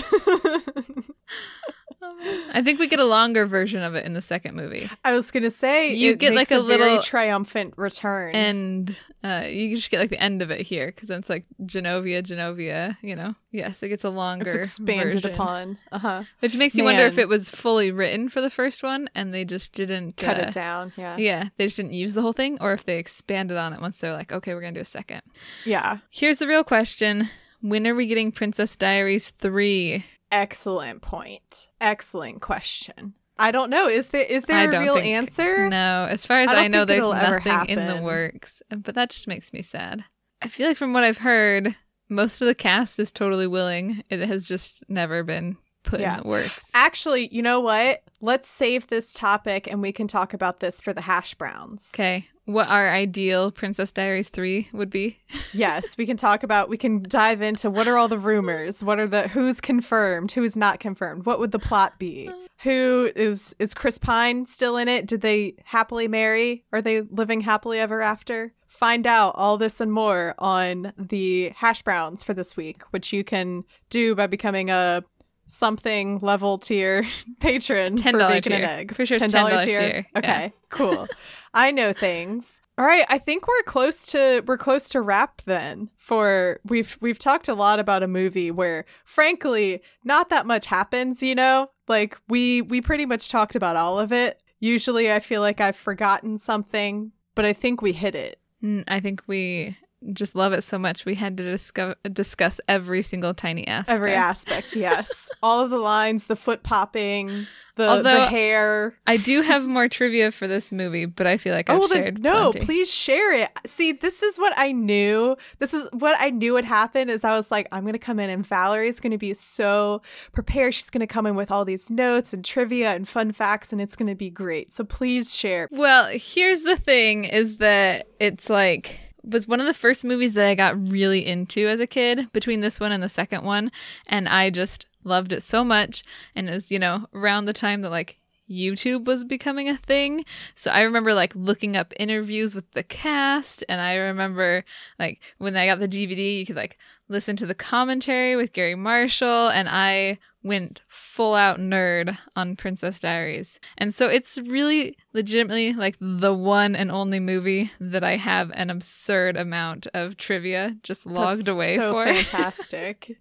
I think we get a longer version of it in the second movie. I was gonna say you it get makes like a, a little very triumphant return, and uh, you just get like the end of it here because it's like Genovia, Genovia. You know, yes, it gets a longer, it's expanded version. Upon, uh huh. Which makes you Man. wonder if it was fully written for the first one and they just didn't cut uh, it down. Yeah, yeah, they just didn't use the whole thing, or if they expanded on it once they're like, okay, we're gonna do a second. Yeah. Here's the real question: when are we getting Princess Diaries three? Excellent point. Excellent question. I don't know. Is there is there a real think, answer? No. As far as I, I know, there's nothing in the works. But that just makes me sad. I feel like from what I've heard, most of the cast is totally willing. It has just never been put yeah. in the works. Actually, you know what? Let's save this topic and we can talk about this for the hash browns. Okay. What our ideal Princess Diaries three would be. Yes, we can talk about, we can dive into what are all the rumors? What are the, who's confirmed? Who's not confirmed? What would the plot be? Who is, is Chris Pine still in it? Did they happily marry? Are they living happily ever after? Find out all this and more on the hash browns for this week, which you can do by becoming a something level tier patron ten dollars for bacon tier. And eggs. For sure ten dollars, ten dollars tier. tier. Okay, yeah. Cool. I know things. All right, I think we're close to we're close to wrap then. For we've we've talked a lot about a movie where frankly not that much happens, you know? Like we we pretty much talked about all of it. Usually I feel like I've forgotten something, but I think we hit it. Mm, I think we just love it so much. We had to discuss discuss every single tiny aspect. Every aspect, yes. All of the lines, the foot popping, the, Although, the hair. I do have more trivia for this movie, but I feel like I've oh, shared then, no, plenty. Please share it. See, this is what I knew. This is what I knew would happen is I was like, I'm going to come in and Valerie's going to be so prepared. She's going to come in with all these notes and trivia and fun facts, and it's going to be great. So please share. Well, here's the thing is that it's like... was one of the first movies that I got really into as a kid between this one and the second one. And I just loved it so much. And it was, you know, around the time that like YouTube was becoming a thing. So I remember like looking up interviews with the cast. And I remember like when I got the D V D, you could like listen to the commentary with Gary Marshall. And I went full out nerd on Princess Diaries. And so it's really legitimately like the one and only movie that I have an absurd amount of trivia just logged That's away so for. Fantastic.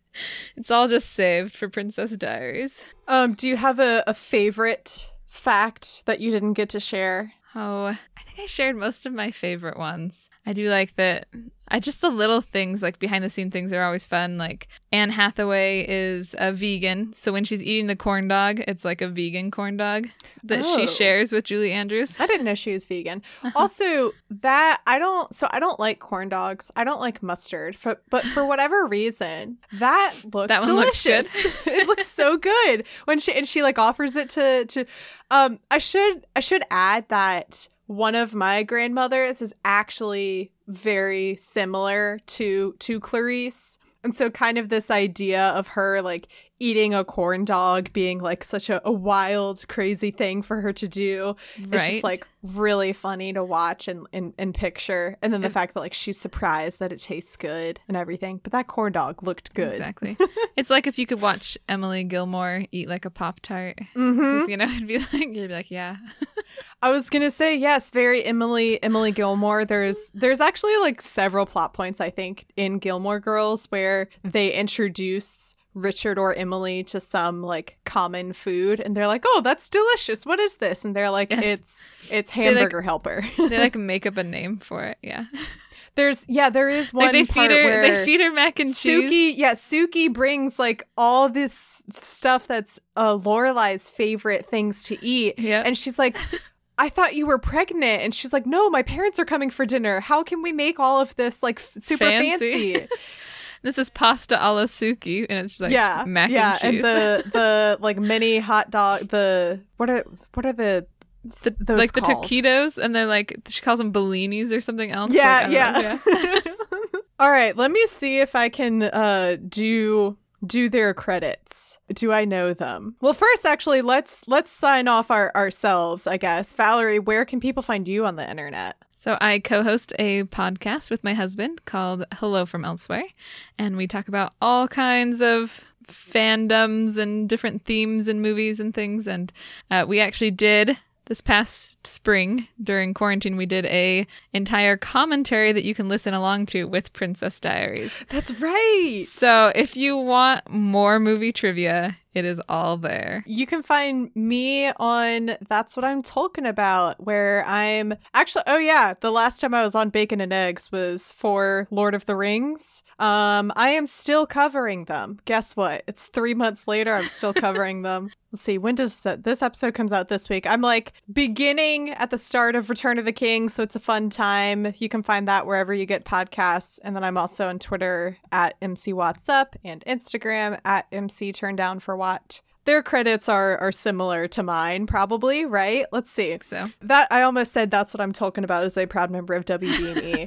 It's all just saved for Princess Diaries. Um, do you have a, a favorite fact that you didn't get to share? Oh, I think I shared most of my favorite ones. I do like that. I just the little things, like behind the scene things are always fun. Like Anne Hathaway is a vegan. So when she's eating the corn dog, it's like a vegan corn dog that oh. she shares with Julie Andrews. I didn't know she was vegan. Uh-huh. Also that I don't, so I don't like corn dogs. I don't like mustard, for, but for whatever reason, that looked that one delicious. It looks so good when she, and she like offers it to, to, um, I should, I should add that one of my grandmothers is actually very similar to to Clarice. And so kind of this idea of her like eating a corn dog being like such a, a wild, crazy thing for her to do. Right. It's just like really funny to watch and, and, and picture. And then the it, fact that like she's surprised that it tastes good and everything. But that corn dog looked good. Exactly. It's like if you could watch Emily Gilmore eat like a Pop-Tart. Mm-hmm. You know, it'd be like, you'd be like, yeah. I was going to say, yes, very Emily Emily Gilmore. There's there's actually like several plot points, I think, in Gilmore Girls where they introduce Richard or Emily to some like common food and they're like, oh, that's delicious. What is this? And they're like, yes. it's it's hamburger they, like, helper. They like make up a name for it. Yeah. There's yeah, there is one like they part feed her, where they feed her mac and cheese. Suki, yeah, Suki brings like all this stuff that's uh, Lorelai's favorite things to eat. Yep. And she's like, I thought you were pregnant. And she's like, no, my parents are coming for dinner. How can we make all of this like f- super fancy? fancy? This is pasta alla Suki, and it's like yeah, mac yeah. and cheese. Yeah, and the, the like mini hot dog, the, what are, what are the, th- the those like called? The taquitos, and they're like, she calls them bellinis or something else. Yeah, like, yeah. Know, yeah. All right, let me see if I can uh, do do their credits. Do I know them? Well, first, actually, let's let's sign off our, ourselves, I guess. Valerie, where can people find you on the internet? So I co-host a podcast with my husband called Hello From Elsewhere, and we talk about all kinds of fandoms and different themes and movies and things. And uh, we actually did... This past spring, during quarantine, we did a entire commentary that you can listen along to with Princess Diaries. That's right! So if you want more movie trivia, it is all there. You can find me on That's What I'm Talking About, where I'm... Actually, oh yeah, the last time I was on Bacon and Eggs was for Lord of the Rings. Um, I am still covering them. Guess what? It's three months later, I'm still covering them. Let's see, when does this episode comes out this week? I'm like beginning at the start of Return of the King, so it's a fun time. You can find that wherever you get podcasts. And then I'm also on Twitter at MCWattsUp and Instagram at MCTurndownForWatt. Their credits are are similar to mine, probably, right? Let's see. So that I almost said That's What I'm Talking About is a proud member of W B N E.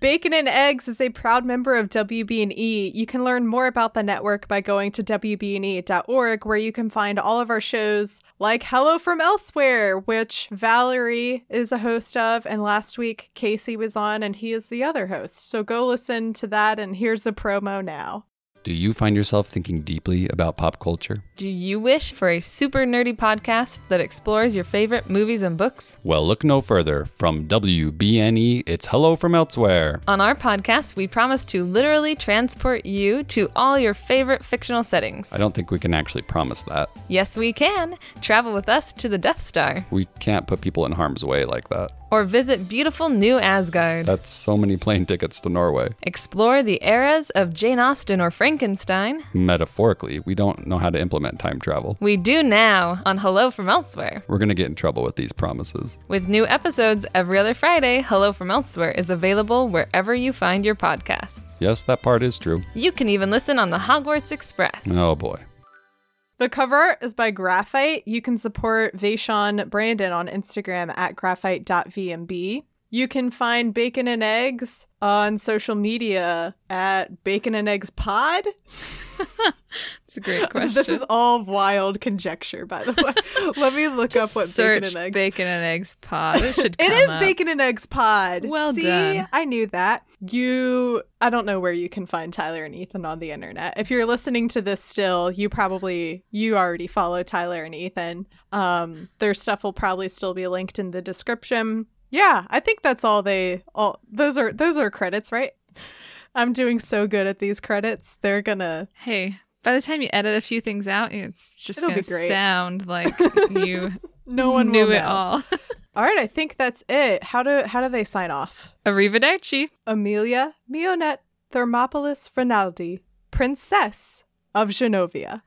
Bacon and Eggs is a proud member of W B N E. You can learn more about the network by going to W B N E dot org, where you can find all of our shows like Hello From Elsewhere, which Valerie is a host of, and last week Casey was on and he is the other host. So go listen to that, and here's a promo now. Do you find yourself thinking deeply about pop culture? Do you wish for a super nerdy podcast that explores your favorite movies and books? Well, look no further. From W B N E, it's Hello From Elsewhere. On our podcast, we promise to literally transport you to all your favorite fictional settings. I don't think we can actually promise that. Yes, we can. Travel with us to the Death Star. We can't put people in harm's way like that. Or visit beautiful new Asgard. That's so many plane tickets to Norway. Explore the eras of Jane Austen or Frankenstein. Metaphorically, we don't know how to implement time travel. We do now on Hello From Elsewhere. We're going to get in trouble with these promises. With new episodes every other Friday, Hello From Elsewhere is available wherever you find your podcasts. Yes, that part is true. You can even listen on the Hogwarts Express. Oh boy. The cover art is by Graphite. You can support Vaishon Brandon on Instagram at graphite dot v m b. You can find Bacon and Eggs on social media at Bacon and Eggs Pod. That's a great question. This is all wild conjecture, by the way. Let me look Just up what Bacon and Eggs. Bacon and Eggs Pod. It should. Come it is up. Bacon and Eggs Pod. Well See, done. See, I knew that. You, I don't know where you can find Tyler and Ethan on the internet. If you're listening to this still, you probably, you already follow Tyler and Ethan. Um, their stuff will probably still be linked in the description. Yeah, I think that's all they, all those are, those are credits, right? I'm doing so good at these credits. They're gonna. Hey, by the time you edit a few things out, it's just It'll gonna be great. Sound like you no one knew will it know. All. All right, I think that's it. How do how do they sign off? Arrivederci. Amelia Mionet Thermopolis Rinaldi, Princess of Genovia.